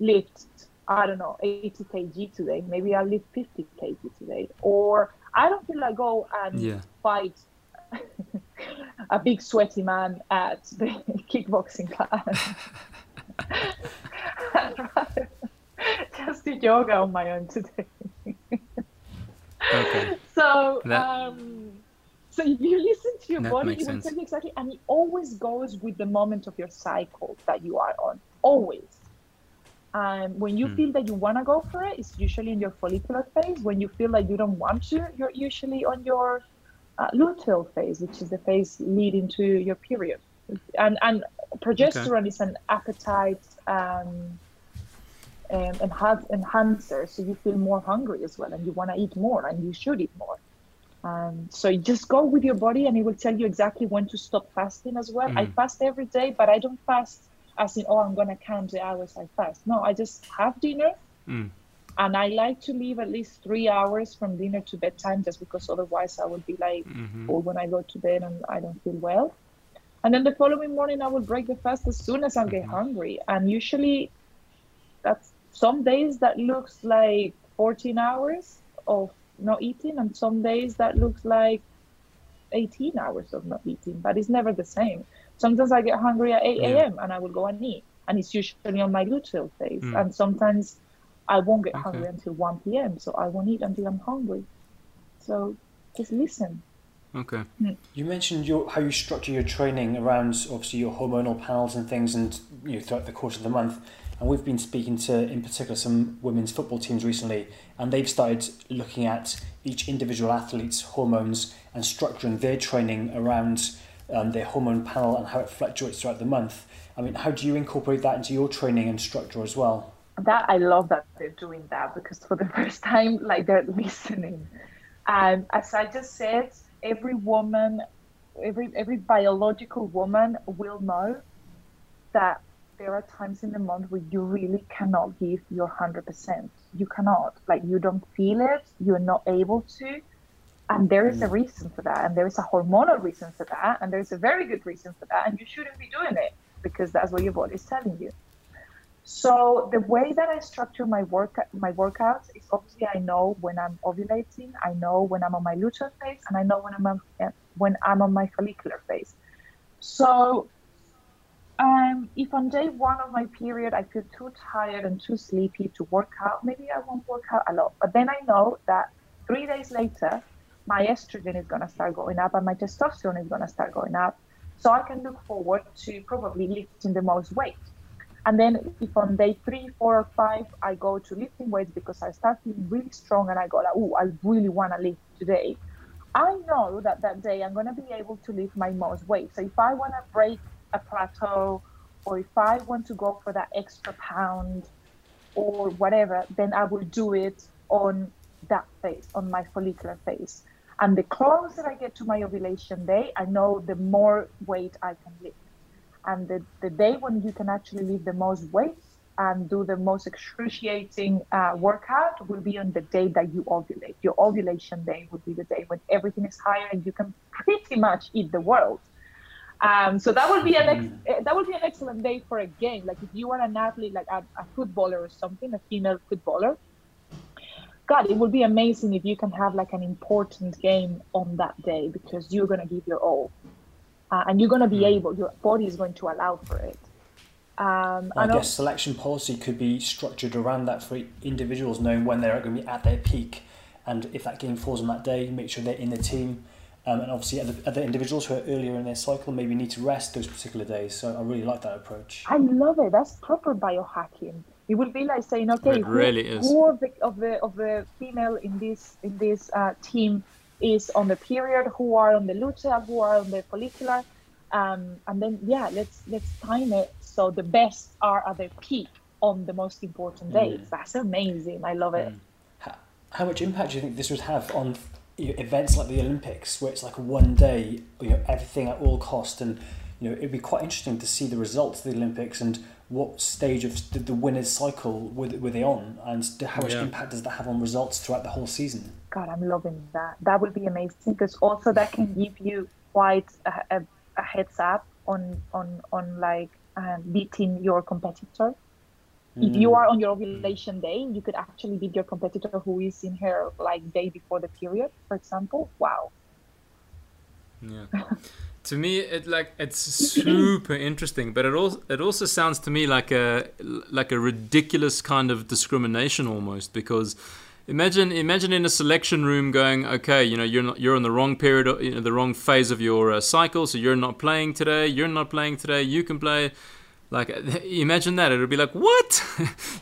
lift, I don't know, eighty kilograms today. Maybe I'll lift fifty kilograms today, or I don't feel like go and yeah. fight a big sweaty man at the kickboxing class. I'd rather just do yoga on my own today. Okay. So, that, um, so you listen to your body, it will tell you exactly, and it always goes with the moment of your cycle that you are on, always. And um, when you mm. feel that you want to go for it, it's usually in your follicular phase. When you feel like you don't want to, you're usually on your uh, luteal phase, which is the phase leading to your period. And and progesterone okay. is an appetite um, um, enhan- enhancer, so you feel more hungry as well, and you want to eat more, and you should eat more. Um, so you just go with your body, and it will tell you exactly when to stop fasting as well. Mm. I fast every day, but I don't fast as in, oh, I'm going to count the hours I fast. No, I just have dinner, mm. and I like to leave at least three hours from dinner to bedtime, just because otherwise I will be like, mm-hmm. full when I go to bed, and I don't feel well. And then the following morning, I will break the fast as soon as I get mm-hmm. hungry. And usually, that's some days that looks like fourteen hours of not eating, and some days that looks like eighteen hours of not eating. But it's never the same. Sometimes I get hungry at eight a.m. yeah. and I will go and eat. And it's usually on my luteal phase. Mm. And sometimes I won't get okay. hungry until one p.m. So I won't eat until I'm hungry. So just listen. Okay. You mentioned your, how you structure your training around obviously your hormonal panels and things, and you know, throughout the course of the month. And we've been speaking to, in particular, some women's football teams recently, and they've started looking at each individual athlete's hormones and structuring their training around um, their hormone panel and how it fluctuates throughout the month. I mean, how do you incorporate that into your training and structure as well? that I love that they're doing that, because for the first time, like, they're listening. And as I just said, every woman, every every biological woman will know that there are times in the month where you really cannot give your one hundred percent. You cannot, like, you don't feel it, you're not able to. And there is a reason for that. And there is a hormonal reason for that. And there's a very good reason for that. And you shouldn't be doing it, because that's what your body is telling you. So the way that I structure my work, my workouts is obviously I know when I'm ovulating, I know when I'm on my luteal phase, and I know when I'm on, when I'm on my follicular phase. So um, if on day one of my period I feel too tired and too sleepy to work out, maybe I won't work out a lot. But then I know that three days later, my estrogen is going to start going up and my testosterone is going to start going up. So I can look forward to probably lifting the most weight. And then if on day three, four, or five, I go to lifting weights because I start feeling really strong and I go like, oh, I really want to lift today. I know that that day I'm going to be able to lift my most weight. So if I want to break a plateau, or if I want to go for that extra pound or whatever, then I will do it on that phase, on my follicular phase. And the closer I get to my ovulation day, I know the more weight I can lift. And the, the day when you can actually lift the most weight and do the most excruciating uh, workout will be on the day that you ovulate. Your ovulation day would be the day when everything is higher and you can pretty much eat the world. Um, so that would be an ex- that would be an excellent day for a game. Like if you are an athlete, like a, a footballer or something, a female footballer, God, it would be amazing if you can have like an important game on that day, because you're going to give your all. Uh, and you're going to be able, your body is going to allow for it. Um, I and guess also, selection policy could be structured around that for individuals, knowing when they're going to be at their peak. And if that game falls on that day, make sure they're in the team. Um, and obviously other, other individuals who are earlier in their cycle maybe need to rest those particular days. So I really like that approach. I love it. That's proper biohacking. It would be like saying, okay, really more of the, of the of the female in this in this uh, team is on the period, who are on the luteal, who are on the follicular, um, and then yeah, let's let's time it so the best are at their peak on the most important days. Mm. That's amazing. I love it. Mm. How, how much impact do you think this would have on you know, events like the Olympics, where it's like one day, you know, everything at all cost, and you know, it'd be quite interesting to see the results of the Olympics and what stage of the, the winner's cycle were, were they on, and how much yeah. impact does that have on results throughout the whole season? God, I'm loving that. That would be amazing, because also that can give you quite a, a, a heads up on on on like um, beating your competitor. Mm. If you are on your ovulation day, you could actually beat your competitor who is in her like day before the period, for example. Wow. Yeah. To me, it like it's super interesting, but it also it also sounds to me like a like a ridiculous kind of discrimination almost, because. Imagine, imagine in a selection room going, okay, you know, you're not, you're in the wrong period, you know, the wrong phase of your uh, cycle, so you're not playing today. You're not playing today. You can play. Like, imagine that. It'll be like, what?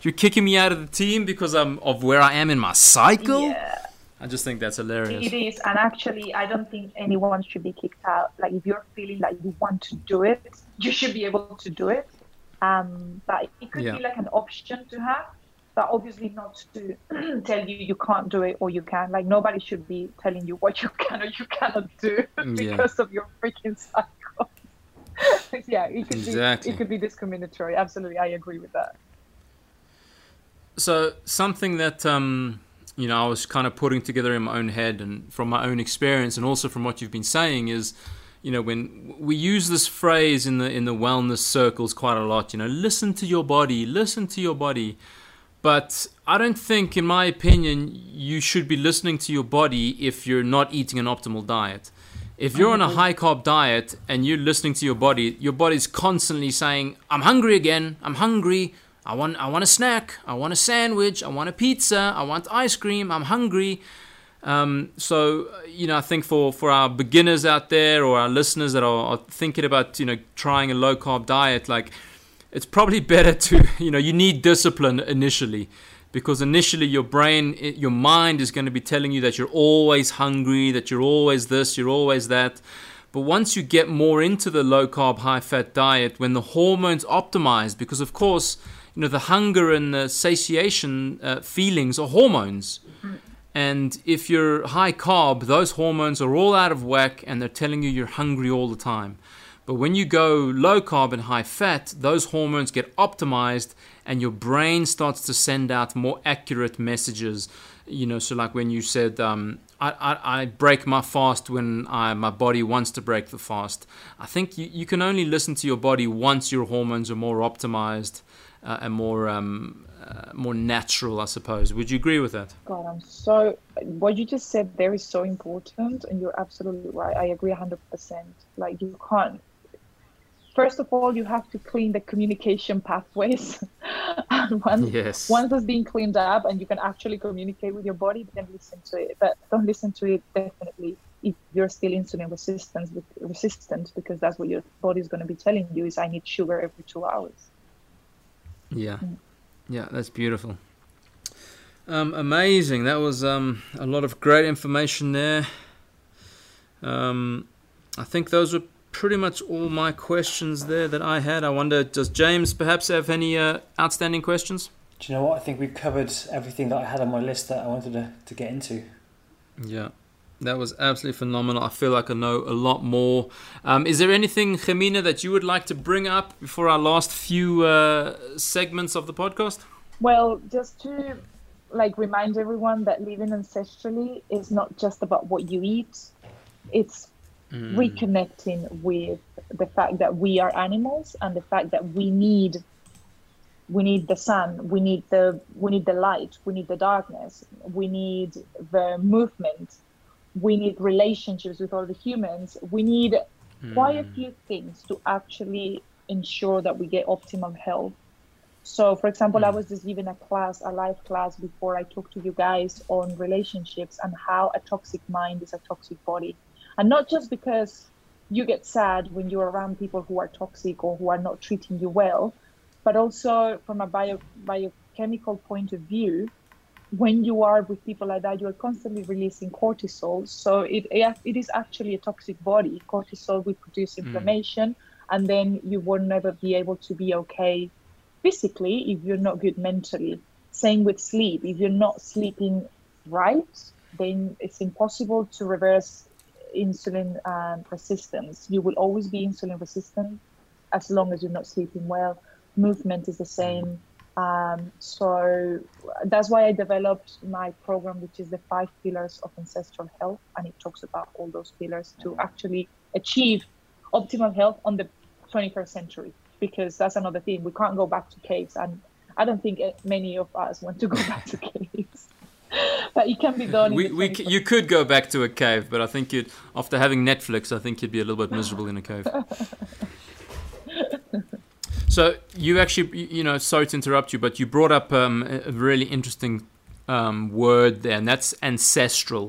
You're kicking me out of the team because I'm of where I am in my cycle. Yeah. I just think that's hilarious. It is, and actually, I don't think anyone should be kicked out. Like, if you're feeling like you want to do it, you should be able to do it. Um, but it could yeah. be like an option to have. But obviously not to tell you you can't do it or you can. Like, nobody should be telling you what you can or you cannot do because yeah. of your freaking cycle. yeah, it could, exactly. be, it could be discriminatory. Absolutely, I agree with that. So something that, um, you know, I was kind of putting together in my own head and from my own experience and also from what you've been saying is, you know, when we use this phrase in the in the wellness circles quite a lot, you know, listen to your body, listen to your body. But I don't think, in my opinion, you should be listening to your body if you're not eating an optimal diet. If you're on a high-carb diet and you're listening to your body, your body's constantly saying, I'm hungry again, I'm hungry, I want I want a snack, I want a sandwich, I want a pizza, I want ice cream, I'm hungry. Um, so, you know, I think for, for our beginners out there or our listeners that are, are thinking about, you know, trying a low-carb diet, like... It's probably better to, you know, you need discipline initially, because initially your brain, your mind is going to be telling you that you're always hungry, that you're always this, you're always that. But once you get more into the low carb, high fat diet, when the hormones optimize, because of course, you know, the hunger and the satiation uh, feelings are hormones. And if you're high carb, those hormones are all out of whack and they're telling you you're hungry all the time. But when you go low carb and high fat, those hormones get optimized and your brain starts to send out more accurate messages. You know, so like when you said, um, I, I, I break my fast when I, my body wants to break the fast. I think you, you can only listen to your body once your hormones are more optimized uh, and more... Um, Uh, more natural, I suppose. Would you agree with that? God, I'm so... What you just said there is so important, and you're absolutely right. I agree one hundred percent. Like, you can't... First of all, you have to clean the communication pathways. And once, yes. once it's been cleaned up and you can actually communicate with your body, then listen to it. But don't listen to it, definitely, if you're still insulin resistant, resistant because that's what your body is going to be telling you, is I need sugar every two hours. Yeah. Mm. Yeah, that's beautiful. Um, amazing. That was um, a lot of great information there. Um, I think those were pretty much all my questions there that I had. I wonder, does James perhaps have any uh, outstanding questions? Do you know what? I think we've covered everything that I had on my list that I wanted to, to get into. Yeah, that was absolutely phenomenal. I feel like I know a lot more. Um, is there anything, Ximena, that you would like to bring up before our last few uh, segments of the podcast? Well, just to like remind everyone that living ancestrally is not just about what you eat. It's mm. reconnecting with the fact that we are animals and the fact that we need We need the sun, we need the we need the light, we need the darkness, we need the movement, we need relationships with all the humans, we need mm. quite a few things to actually ensure that we get optimal health. So for example, mm. I was just giving a class, a live class before I talked to you guys on relationships and how a toxic mind is a toxic body. And not just because you get sad when you're around people who are toxic or who are not treating you well, but also from a bio, biochemical point of view, when you are with people like that, you are constantly releasing cortisol. So it it is actually a toxic body. Cortisol will produce inflammation, mm. and then you will never be able to be okay physically if you're not good mentally. Same with sleep. If you're not sleeping right, then it's impossible to reverse insulin um, resistance. You will always be insulin resistant as long as you're not sleeping well. Movement is the same. Um, so that's why I developed my program, which is the five pillars of ancestral health. And it talks about all those pillars to actually achieve optimal health on the twenty-first century, because that's another thing. We can't go back to caves. And I don't think many of us want to go back to caves. But it can be done. We, we c- you could go back to a cave, but I think you'd, after having Netflix, I think you'd be a little bit miserable in a cave. So you actually, you know, sorry to interrupt you, but you brought up um, a really interesting um, word there, and that's ancestral.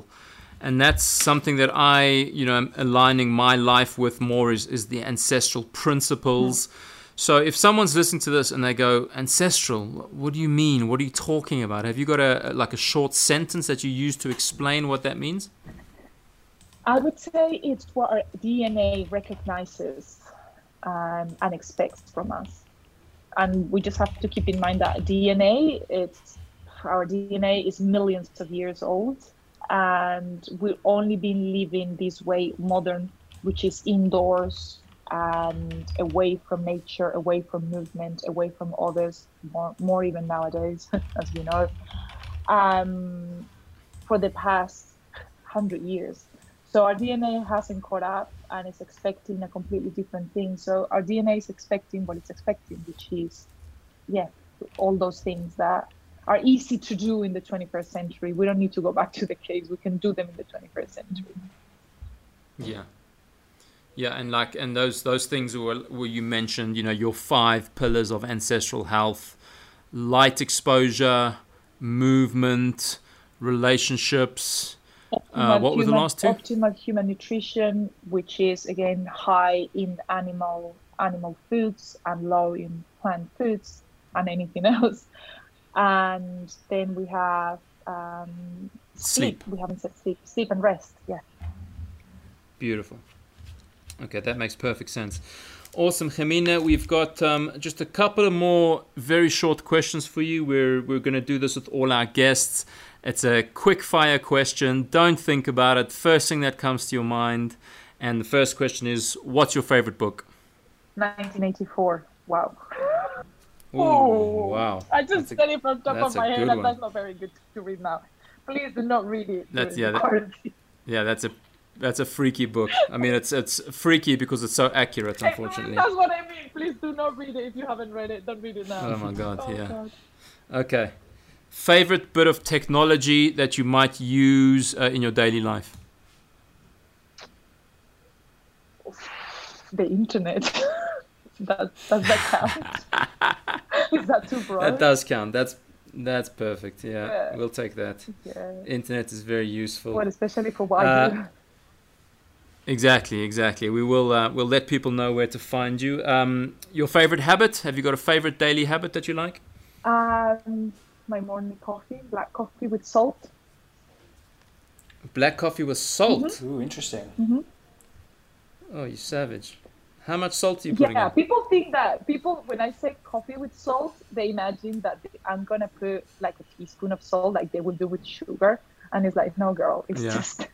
And that's something that I, you know, am aligning my life with more is, is the ancestral principles. Mm-hmm. So if someone's listening to this and they go, ancestral, what do you mean? What are you talking about? Have you got a like a short sentence that you use to explain what that means? I would say it's what our D N A recognizes Um, and expects from us, and we just have to keep in mind that D N A, it's our D N A is millions of years old, and we've only been living this way modern, which is indoors and away from nature, away from movement, away from others, more, more even nowadays, as we know, um, for the past hundred years. So our D N A hasn't caught up, and it's expecting a completely different thing. So our D N A is expecting what it's expecting, which is, yeah, all those things that are easy to do in the twenty-first century. We don't need to go back to the caves. We can do them in the twenty-first century. Yeah. Yeah, and like, and those those things were, were you mentioned, you know, your five pillars of ancestral health, light exposure, movement, relationships, Uh, what were the last two? Optimal human nutrition, which is again high in animal animal foods and low in plant foods and anything else. And then we have um, sleep. sleep. We haven't said sleep. Sleep and rest. Yeah. Beautiful. Okay, that makes perfect sense. Awesome, Ximena. We've got um, just a couple of more very short questions for you. We're, we're going to do this with all our guests. It's a quick fire question. Don't think about it. First thing that comes to your mind. And the first question is, what's your favorite book? nineteen eighty-four. Wow. Ooh, oh, wow. I just said it from top of my head, and that's not very good to read now. Please do not read it. That's, yeah, that, yeah, that's a That's a freaky book. I mean, it's it's freaky because it's so accurate, unfortunately. That's what I mean. Please do not read it if you haven't read it. Don't read it now. Oh, my God, oh yeah. God. Okay. Favorite bit of technology that you might use uh, in your daily life? The internet. that, does that count? Is that too broad? That does count. That's That's perfect. Yeah, yeah. We'll take that. Yeah. Internet is very useful. Well, especially for what I do. Exactly, exactly. We will uh, we'll let people know where to find you. Um, your favorite habit? Have you got a favorite daily habit that you like? Um, my morning coffee, black coffee with salt. Black coffee with salt? Mm-hmm. Ooh, interesting. Mm-hmm. Oh, you savage. How much salt are you putting yeah, on? Yeah, people think that, people, when I say coffee with salt, they imagine that they, I'm going to put like a teaspoon of salt like they would do with sugar. And it's like, no, girl, it's yeah. just...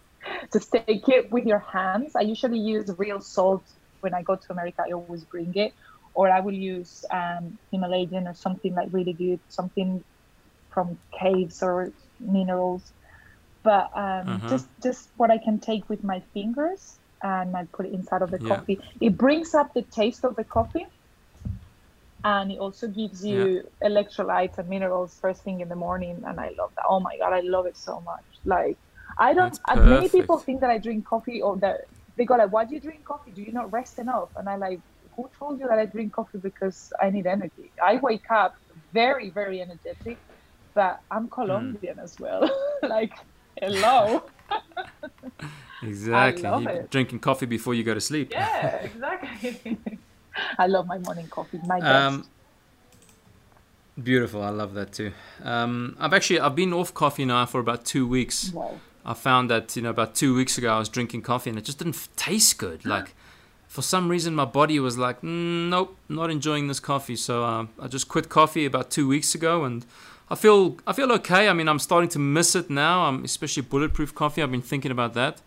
Just take it with your hands. I usually use real salt. When I go to America, I always bring it. Or I will use um, Himalayan or something like really good, something from caves or minerals. But um, uh-huh. just, just what I can take with my fingers, and I put it inside of the yeah. coffee. It brings up the taste of the coffee. And it also gives you yeah. electrolytes and minerals first thing in the morning. And I love that. Oh, my God, I love it so much. Like... I don't, many people think that I drink coffee, or that they go like, why do you drink coffee? Do you not rest enough? And I like, who told you that I drink coffee because I need energy? I wake up very, very energetic, but I'm Colombian mm. as well. Like, hello. Exactly. You're drinking coffee before you go to sleep. Yeah, exactly. I love my morning coffee. My best. Um, Beautiful. I love that too. Um, I've actually, I've been off coffee now for about two weeks. Wow. I found that, you know, about two weeks ago I was drinking coffee and it just didn't taste good. Like for some reason my body was like, mm, nope, not enjoying this coffee. So uh, I just quit coffee about two weeks ago and I feel, I feel okay. I mean, I'm starting to miss it now. I'm especially Bulletproof coffee. I've been thinking about that.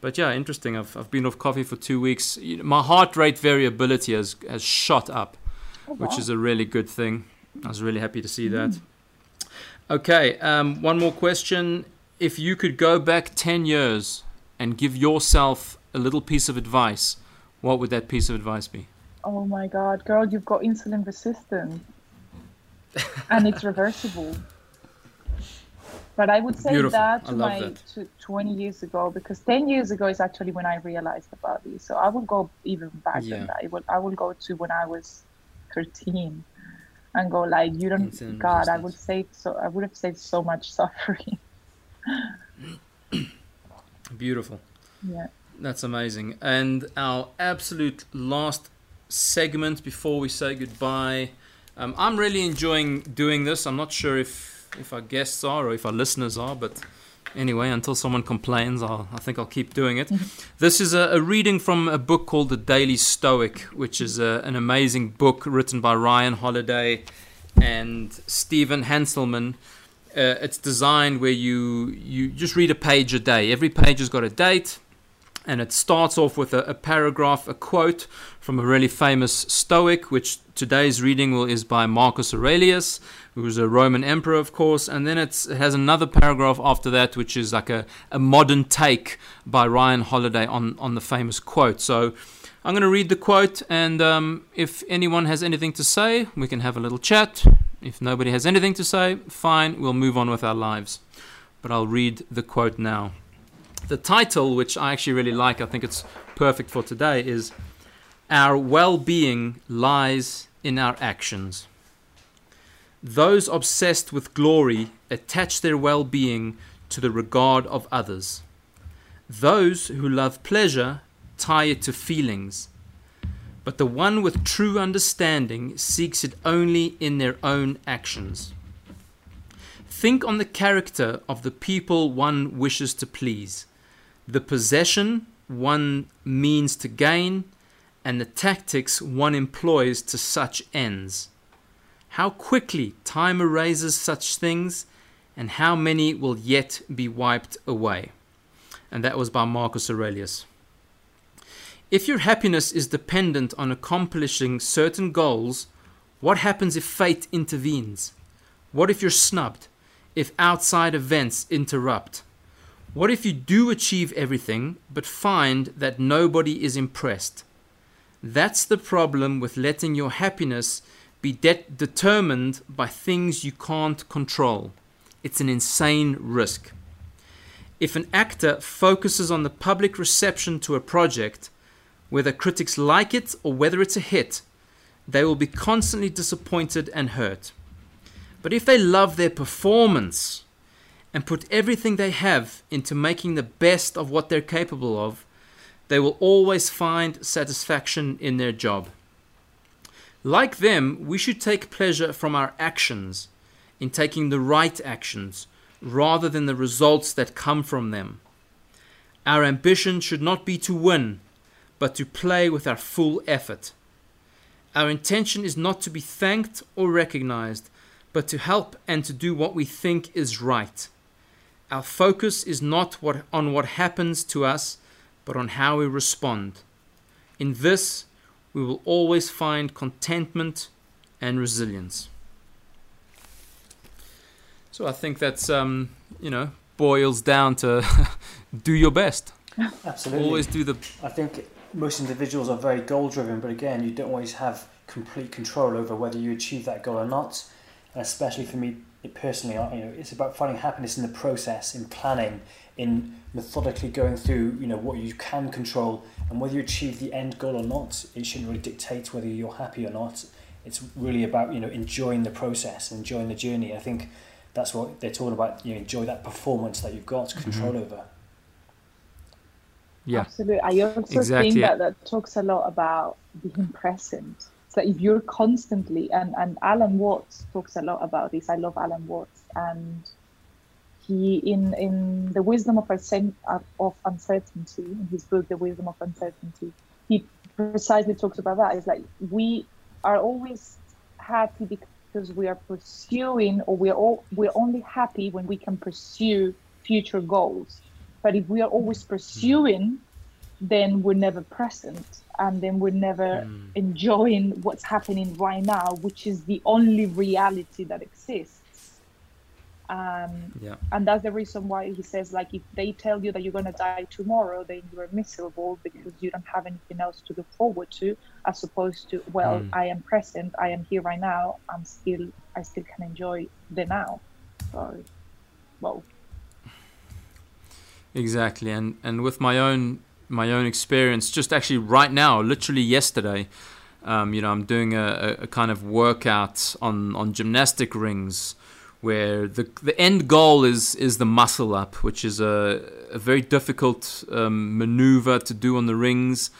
But yeah, interesting. I've, I've been off coffee for two weeks. My heart rate variability has, has shot up, oh, wow. which is a really good thing. I was really happy to see that. Okay, um, one more question. If you could go back ten years and give yourself a little piece of advice, what would that piece of advice be? Oh my God, girl, you've got insulin resistance. And it's reversible. But I would say Beautiful. that, to my, that. To twenty years ago, because ten years ago is actually when I realized about this. So I would go even back yeah. than that. It would, I would go to when I was thirteen. And go like, you don't, insulin God, resistance. I would save so, I would have saved so much suffering. Beautiful. Yeah. That's amazing. And our absolute last segment before we say goodbye. Um, I'm really enjoying doing this. I'm not sure if, if our guests are or if our listeners are, but anyway, until someone complains, I'll, I think I'll keep doing it. This is a, a reading from a book called The Daily Stoic, which is a, an amazing book written by Ryan Holiday and Stephen Hanselman. Uh, it's designed where you, you just read a page a day. Every page has got a date, and it starts off with a, a paragraph, a quote from a really famous Stoic, which today's reading will, is by Marcus Aurelius, who was a Roman emperor, of course. And then it's, it has another paragraph after that, which is like a, a modern take by Ryan Holiday on, on the famous quote. So I'm going to read the quote, and um, if anyone has anything to say, we can have a little chat. If nobody has anything to say, fine, we'll move on with our lives. But I'll read the quote now. The title, which I actually really like, I think it's perfect for today, is "Our well-being lies in our actions." Those obsessed with glory attach their well-being to the regard of others. Those who love pleasure tie it to feelings. But the one with true understanding seeks it only in their own actions. Think on the character of the people one wishes to please, the possession one means to gain, and the tactics one employs to such ends, how quickly time erases such things, and how many will yet be wiped away. And that was by Marcus Aurelius. If your happiness is dependent on accomplishing certain goals, what happens if fate intervenes? What if you're snubbed? If outside events interrupt? What if you do achieve everything, but find that nobody is impressed? That's the problem with letting your happiness be de- determined by things you can't control. It's an insane risk. If an actor focuses on the public reception to a project, whether critics like it or whether it's a hit, they will be constantly disappointed and hurt. But if they love their performance and put everything they have into making the best of what they're capable of, they will always find satisfaction in their job. Like them, we should take pleasure from our actions, in taking the right actions, rather than the results that come from them. Our ambition should not be to win, but to play with our full effort. Our intention is not to be thanked or recognized, but to help and to do what we think is right. Our focus is not what, on what happens to us, but on how we respond. In this, we will always find contentment and resilience. So I think that's, um, you know, boils down to do your best. Absolutely. Always do the... I think most individuals are very goal-driven, but again, you don't always have complete control over whether you achieve that goal or not. Especially for me personally, you know, it's about finding happiness in the process, in planning, in methodically going through, you know, what you can control, and whether you achieve the end goal or not, it shouldn't really dictate whether you're happy or not. It's really about, you know, enjoying the process, enjoying the journey. I think that's what they're talking about. You know, enjoy that performance that you've got control mm-hmm. over. Yeah, absolutely. I also exactly. think that that talks a lot about being present. So if you're constantly, and, and Alan Watts talks a lot about this. I love Alan Watts. And he, in, in The Wisdom of Uncertainty, in his book, The Wisdom of Uncertainty, he precisely talks about that. It's like we are always happy because we are pursuing, or we're, all, we're only happy when we can pursue future goals. But if we are always pursuing, then we're never present, and then we're never mm. enjoying what's happening right now, which is the only reality that exists. Um, yeah. And that's the reason why he says, like, if they tell you that you're going to die tomorrow, then you're miserable because you don't have anything else to look forward to, as opposed to, well, mm. I am present, I am here right now, I'm still, I still can enjoy the now. So, well. Exactly. And, and with my own, my own experience, just actually right now, literally yesterday, um, you know, I'm doing a, a kind of workout on, on gymnastic rings, where the the end goal is is the muscle up, which is a, a very difficult um, maneuver to do on the rings.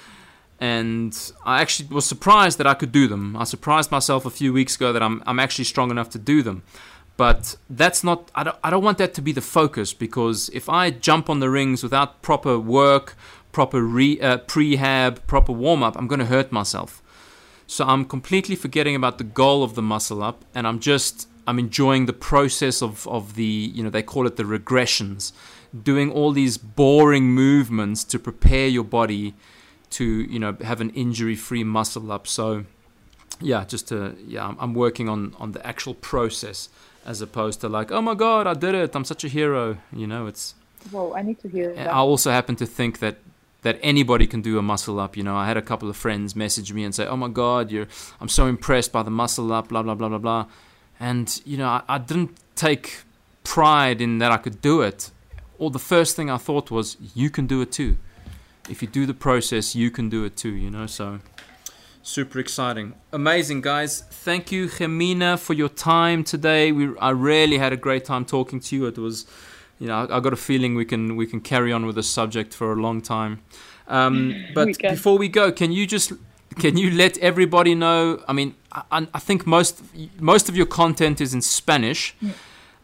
And I actually was surprised that I could do them. I surprised myself a few weeks ago that I'm I'm actually strong enough to do them. But that's not, I don't, I don't want that to be the focus, because if I jump on the rings without proper work, proper re, uh, prehab, proper warm-up, I'm going to hurt myself. So I'm completely forgetting about the goal of the muscle-up, and I'm just, I'm enjoying the process of, of the, you know, they call it the regressions, doing all these boring movements to prepare your body to, you know, have an injury-free muscle-up. So, yeah, just to, yeah, I'm working on, on the actual process, as opposed to like, oh my God, I did it, I'm such a hero, you know, it's... Well, I need to hear that. I also happen to think that that anybody can do a muscle up. You know, I had a couple of friends message me and say, oh my God, you're, I'm so impressed by the muscle up, blah, blah, blah, blah, blah. And, you know, I, I didn't take pride in that I could do it. Or the first thing I thought was, you can do it too. If you do the process, you can do it too, you know, so super exciting. Amazing, guys. Thank you, Ximena, for your time today. We I really had a great time talking to you. It was... You know, I, I got a feeling we can we can carry on with this subject for a long time. Um, but we before we go, can you just can you let everybody know? I mean, I, I think most most of your content is in Spanish, yeah.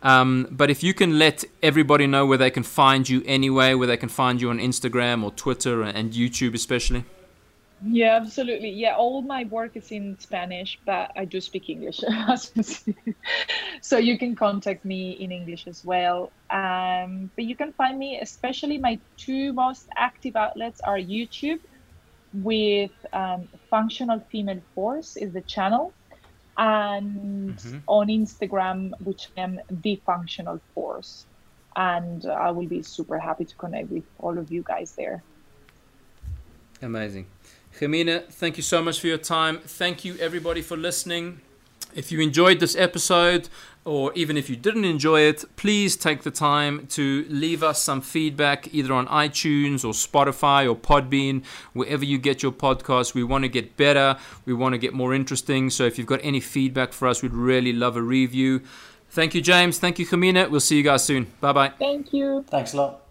um, but if you can let everybody know where they can find you anyway, where they can find you on Instagram or Twitter and YouTube especially. Yeah, absolutely. Yeah, all my work is in Spanish, but I do speak English. So you can contact me in English as well. Um, but you can find me, especially my two most active outlets are YouTube with um, Functional Female Force is the channel, and mm-hmm. on Instagram, which I am The Functional Force. And I will be super happy to connect with all of you guys there. Amazing. Ximena, thank you so much for your time. Thank you, everybody, for listening. If you enjoyed this episode, or even if you didn't enjoy it, please take the time to leave us some feedback, either on iTunes or Spotify or Podbean, wherever you get your podcasts. We want to get better. We want to get more interesting. So if you've got any feedback for us, we'd really love a review. Thank you, James. Thank you, Ximena. We'll see you guys soon. Bye-bye. Thank you. Thanks a lot.